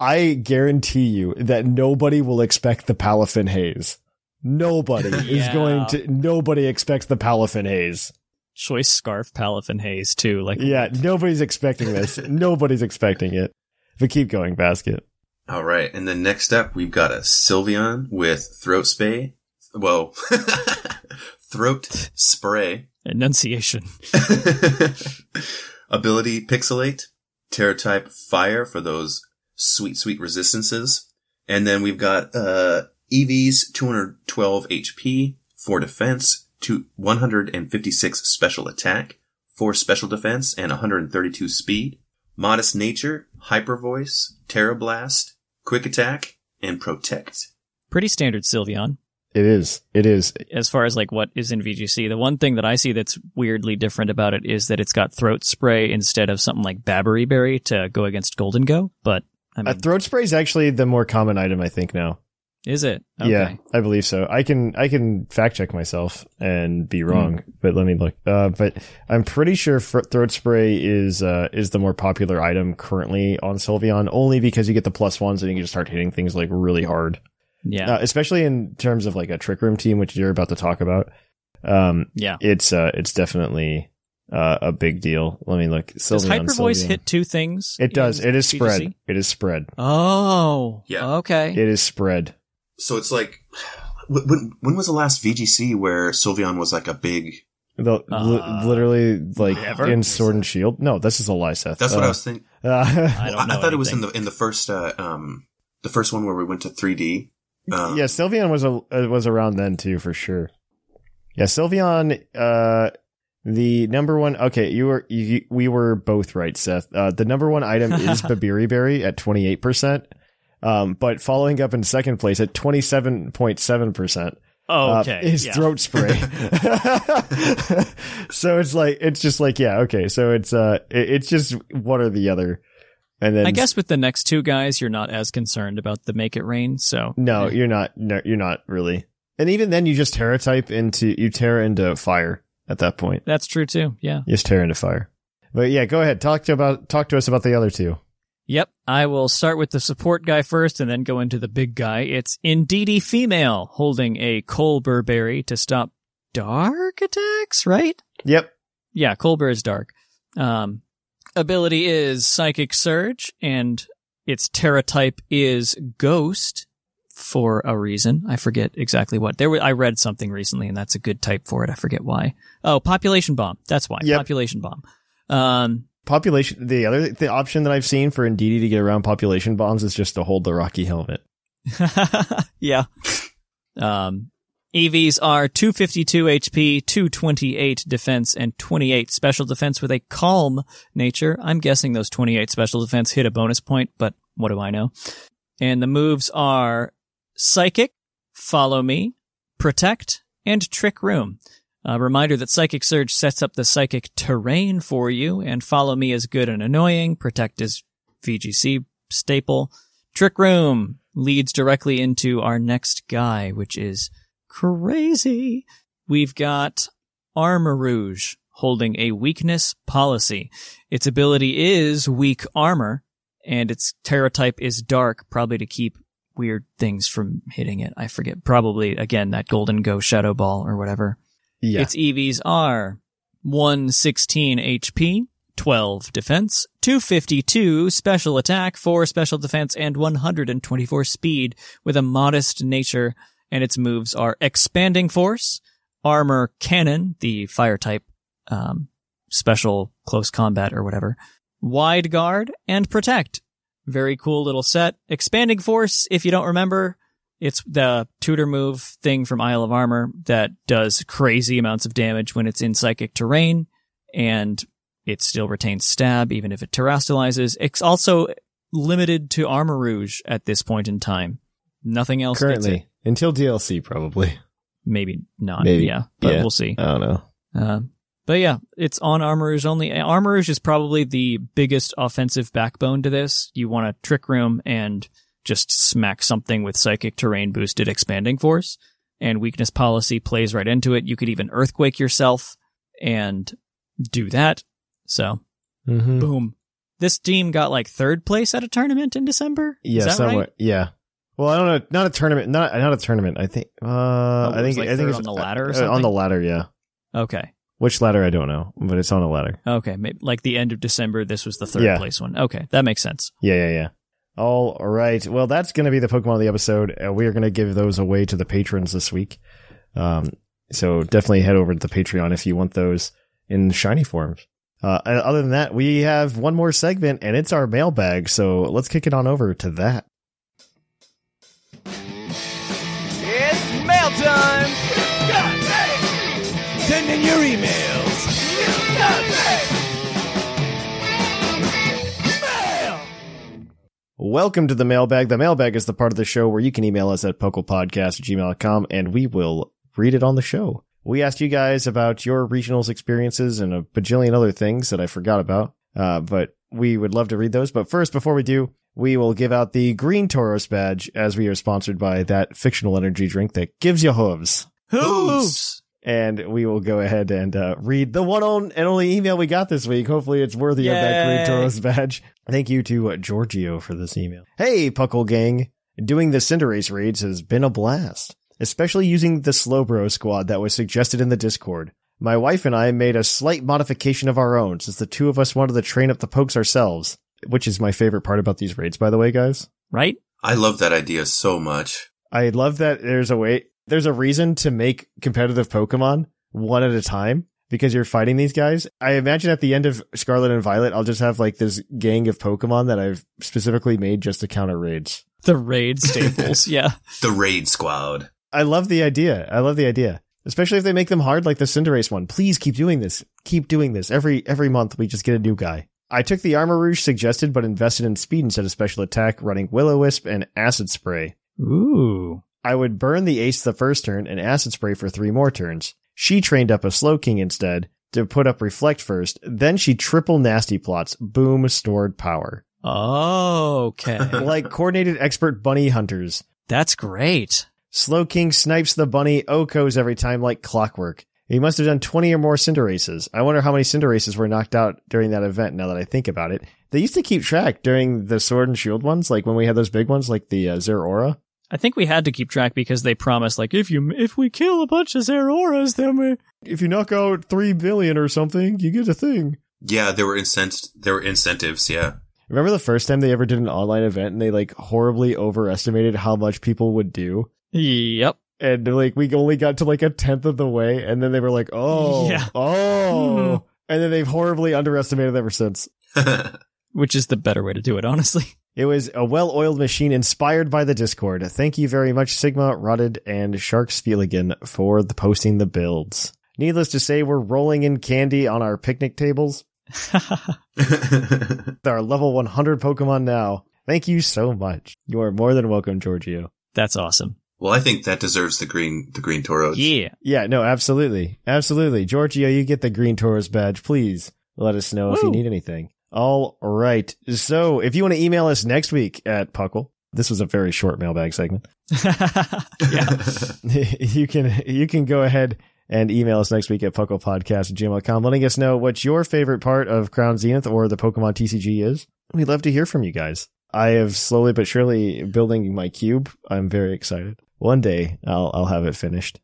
I guarantee you that nobody will expect the Palafin Haze. Nobody is going to... Nobody expects the Palafin Haze. Choice Scarf, Palafin Haze, too. Like, yeah, nobody's expecting this. Nobody's expecting it. But keep going, Basket. All right, and then next up, we've got a Sylveon with Throat Spray. Well, Throat Spray. Enunciation. Ability Pixelate, Terra-type Fire for those sweet, sweet resistances. And then we've got Eevee's 212 HP, 4 defense, 156 special attack, 4 special defense, and 132 speed. Modest Nature, Hyper Voice, Terra Blast, Quick Attack, and Protect. Pretty standard Sylveon. It is. As far as like what is in VGC, the one thing that I see that's weirdly different about it is that it's got Throat Spray instead of something like Babbery Berry to go against Golden Go. But I mean, Throat Spray is actually the more common item, I think, now. Is it? Okay. Yeah, I believe so. I can fact check myself and be wrong, but let me look. But I'm pretty sure Throat Spray is the more popular item currently on Sylveon, only because you get the +1s and you can just start hitting things like really hard. Yeah, especially in terms of like a Trick Room team, which you're about to talk about. Yeah, it's definitely a big deal. Let me look. Does Hyper Voice hit 2 things? It does. It is spread. GDC? It is spread. Oh, yeah. Okay. It is spread. So it's like, when was the last VGC where Sylveon was like a big... literally like ever? In Sword and Shield? No, this is a lie, Seth. That's what I was thinking. I thought it was in the first the first one where we went to 3D. Yeah, Sylveon was around then too, for sure. Yeah, Sylveon, the number one... Okay, we were both right, Seth. The number one item is Babiri Berry at 28%. But following up in second place at 27.7%, is Throat Spray. So it's like, it's just like, yeah, okay. So it's just what are the other, and then I guess with the next 2 guys, you're not as concerned about the Make It Rain. So no, you're not. No, you're not really. And even then, you just Terra into fire at that point. That's true too. Yeah, you just Terra into fire. But yeah, go ahead. Talk to us about the other 2. Yep, I will start with the support guy first and then go into the big guy. It's Indeedee Female, holding a Colbur Berry to stop dark attacks, right? Yep. Yeah, Colbur is dark. Ability is Psychic Surge, and its Terra type is Ghost. for a reason. I forget exactly what. I read something recently, and that's a good type for it. I forget why. Oh, population bomb. That's why. Yep. Population bomb. Population. The option that I've seen for Ndidi to get around population bombs is just to hold the Rocky helmet. Yeah. EVs are 252 HP, 228 defense, and 28 special defense with a calm nature. I'm guessing those 28 special defense hit a bonus point, but what do I know? And the moves are Psychic, Follow Me, Protect, and Trick Room. A reminder that Psychic Surge sets up the psychic terrain for you, and Follow Me is good and annoying. Protect is VGC staple. Trick Room leads directly into our next guy, which is crazy. We've got Armourouge holding a weakness policy. Its ability is weak armor, and its Terra type is dark, probably to keep weird things from hitting it. I forget. Probably, again, that Golden Go Shadow Ball or whatever. Yeah. Its EVs are 116 HP, 12 defense, 252 special attack, 4 special defense, and 124 speed with a modest nature. And its moves are Expanding Force, Armor Cannon, the fire type, special close combat or whatever, Wide Guard, and Protect. Very cool little set. Expanding Force, if you don't remember, it's the tutor move thing from Isle of Armor that does crazy amounts of damage when it's in psychic terrain, and it still retains stab even if it terastalizes. It's also limited to Armourouge at this point in time. Nothing else currently gets it. Until DLC, probably. Maybe not. Maybe. Yeah, but yeah. We'll see. I don't know. But yeah, it's on Armourouge only. Armourouge is probably the biggest offensive backbone to this. You want a Trick Room and just smack something with Psychic Terrain boosted Expanding Force, and Weakness Policy plays right into it. You could even Earthquake yourself and do that. So, boom. This team got like third place at a tournament in December? Yeah, somewhere. Right? Yeah. Well, I don't know. Not a tournament. Not a tournament. I think. I think it's on the ladder. Or something? On the ladder, yeah. Okay. Which ladder? I don't know, but it's on a ladder. Okay, maybe like the end of December. This was the third place one. Okay, that makes sense. Yeah. All right. Well, that's going to be the Pokemon of the episode. We are going to give those away to the patrons this week. So definitely head over to the Patreon if you want those in shiny forms. Other than that, we have one more segment, and it's our mailbag. So let's kick it on over to that. It's mail time. Send in your emails. Mail. Welcome to the mailbag. The mailbag is the part of the show where you can email us at PucklePodcast@gmail.com, and we will read it on the show. We asked you guys about your regionals experiences and a bajillion other things that I forgot about, but we would love to read those. But first, before we do, we will give out the green Tauros badge, as we are sponsored by that fictional energy drink that gives you hooves. Hooves! And we will go ahead and read the one and only email we got this week. Hopefully it's worthy of that green Tauros badge. Thank you to Giorgio for this email. Hey, Puckle Gang. Doing the Cinderace raids has been a blast, especially using the Slowbro squad that was suggested in the Discord. My wife and I made a slight modification of our own, since the two of us wanted to train up the pokes ourselves. Which is my favorite part about these raids, by the way, guys. Right? I love that idea so much. I love that there's a reason to make competitive Pokemon one at a time, because you're fighting these guys. I imagine at the end of Scarlet and Violet, I'll just have like this gang of Pokemon that I've specifically made just to counter raids. The raid staples, yeah. The raid squad. I love the idea. Especially if they make them hard like the Cinderace one. Please keep doing this. Keep doing this. Every month we just get a new guy. I took the Armourouge suggested, but invested in speed instead of special attack, running Will-O-Wisp and Acid Spray. Ooh. I would burn the Ace the first turn and Acid Spray for 3 more turns. She trained up a Slowking instead to put up Reflect first. Then she triple Nasty Plots. Boom, stored power. Oh, okay. Like coordinated expert bunny hunters. That's great. Slowking snipes the bunny, Okos every time like clockwork. He must have done 20 or more Cinderaces. I wonder how many Cinderaces were knocked out during that event, now that I think about it. They used to keep track during the Sword and Shield ones, like when we had those big ones, like the Zeraora. I think we had to keep track because they promised, like, if we kill a bunch of Zeraoras, then if you knock out 3 billion or something, you get a thing. Yeah, there were incentives, yeah. Remember the first time they ever did an online event and they like horribly overestimated how much people would do? Yep. And like we only got to like 1/10 of the way, and then they were like, "Oh, yeah. Oh," and then they've horribly underestimated ever since. Which is the better way to do it, honestly. It was a well-oiled machine inspired by the Discord. Thank you very much, Sigma, Rotted, and Sharksfeeligan for the posting the builds. Needless to say, we're rolling in candy on our picnic tables. Our level 100 Pokemon now. Thank you so much. You are more than welcome, Giorgio. That's awesome. Well, I think that deserves the green Tauros. Yeah. Yeah, no, absolutely. Absolutely. Giorgio, you get the green Tauros badge. Please let us know if you need anything. All right. So if you want to email us next week at Puckle, this was a very short mailbag segment. You can go ahead and email us next week at PucklePodcast@gmail.com, letting us know what your favorite part of Crown Zenith or the Pokemon TCG is. We'd love to hear from you guys. I have slowly but surely building my cube. I'm very excited. One day, I'll have it finished.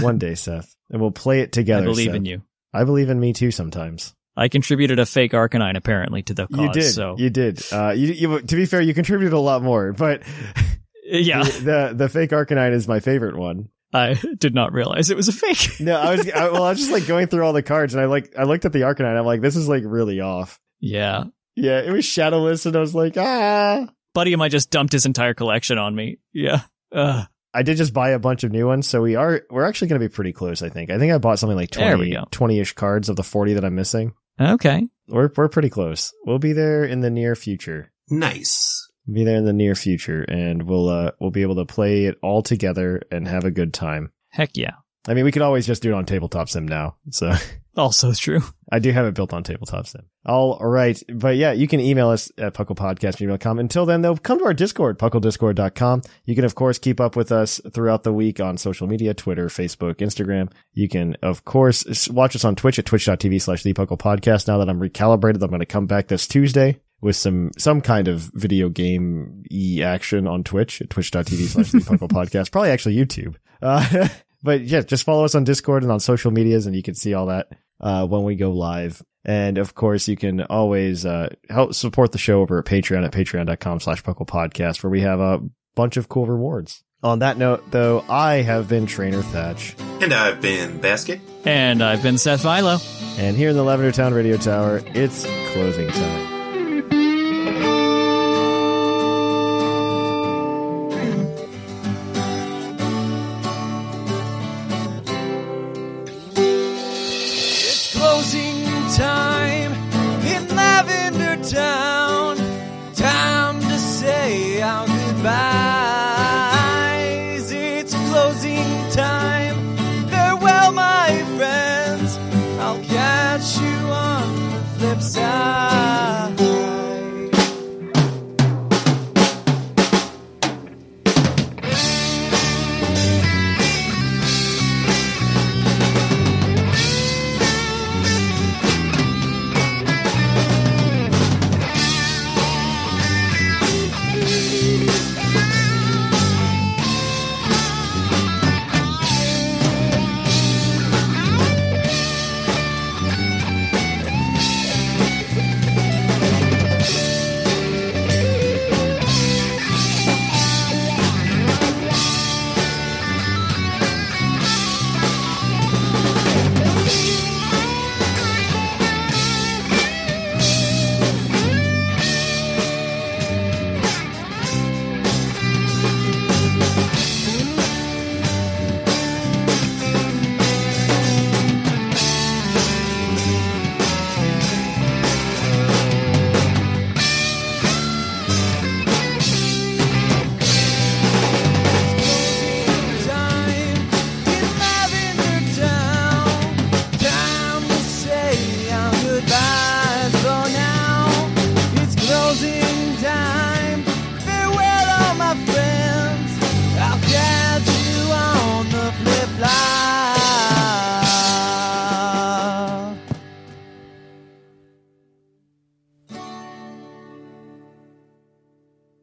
One day, Seth. And we'll play it together, I believe, Seth. In you. I believe in me, too, sometimes. I contributed a fake Arcanine, apparently, to the cause. You did. So. You did. To be fair, you contributed a lot more, but yeah, the fake Arcanine is my favorite one. I did not realize it was a fake. No, I was just like going through all the cards, and I looked at the Arcanine. I'm like, this is like really off. Yeah, yeah, it was shadowless, and I was like, ah, buddy, am I just dumped his entire collection on me? Yeah, I did just buy a bunch of new ones, so we're actually going to be pretty close. I think I bought something like 20-ish cards of the 40 that I'm missing. Okay, we're pretty close. We'll be there in the near future. Nice. Be there in the near future, and we'll be able to play it all together and have a good time. Heck yeah. I mean, we could always just do it on Tabletop Sim now, so. Also true. I do have it built on Tabletop Sim. All right. But yeah, you can email us at PucklePodcast@gmail.com. Until then, though, come to our Discord, PuckleDiscord.com. You can, of course, keep up with us throughout the week on social media, Twitter, Facebook, Instagram. You can, of course, watch us on Twitch at twitch.tv/ThePucklePodcast. Now that I'm recalibrated, I'm going to come back this Tuesday with some kind of video game-y action on Twitch at twitch.tv/ThePucklePodcast. Probably actually YouTube. But yeah, just follow us on Discord and on social medias, and you can see all that when we go live. And of course, you can always help support the show over at Patreon at patreon.com/PucklePodcast, where we have a bunch of cool rewards. On that note, though, I have been Trainer Thatch. And I've been Basket. And I've been Seth Vilo. And here in the Lavender Town Radio Tower, it's closing time.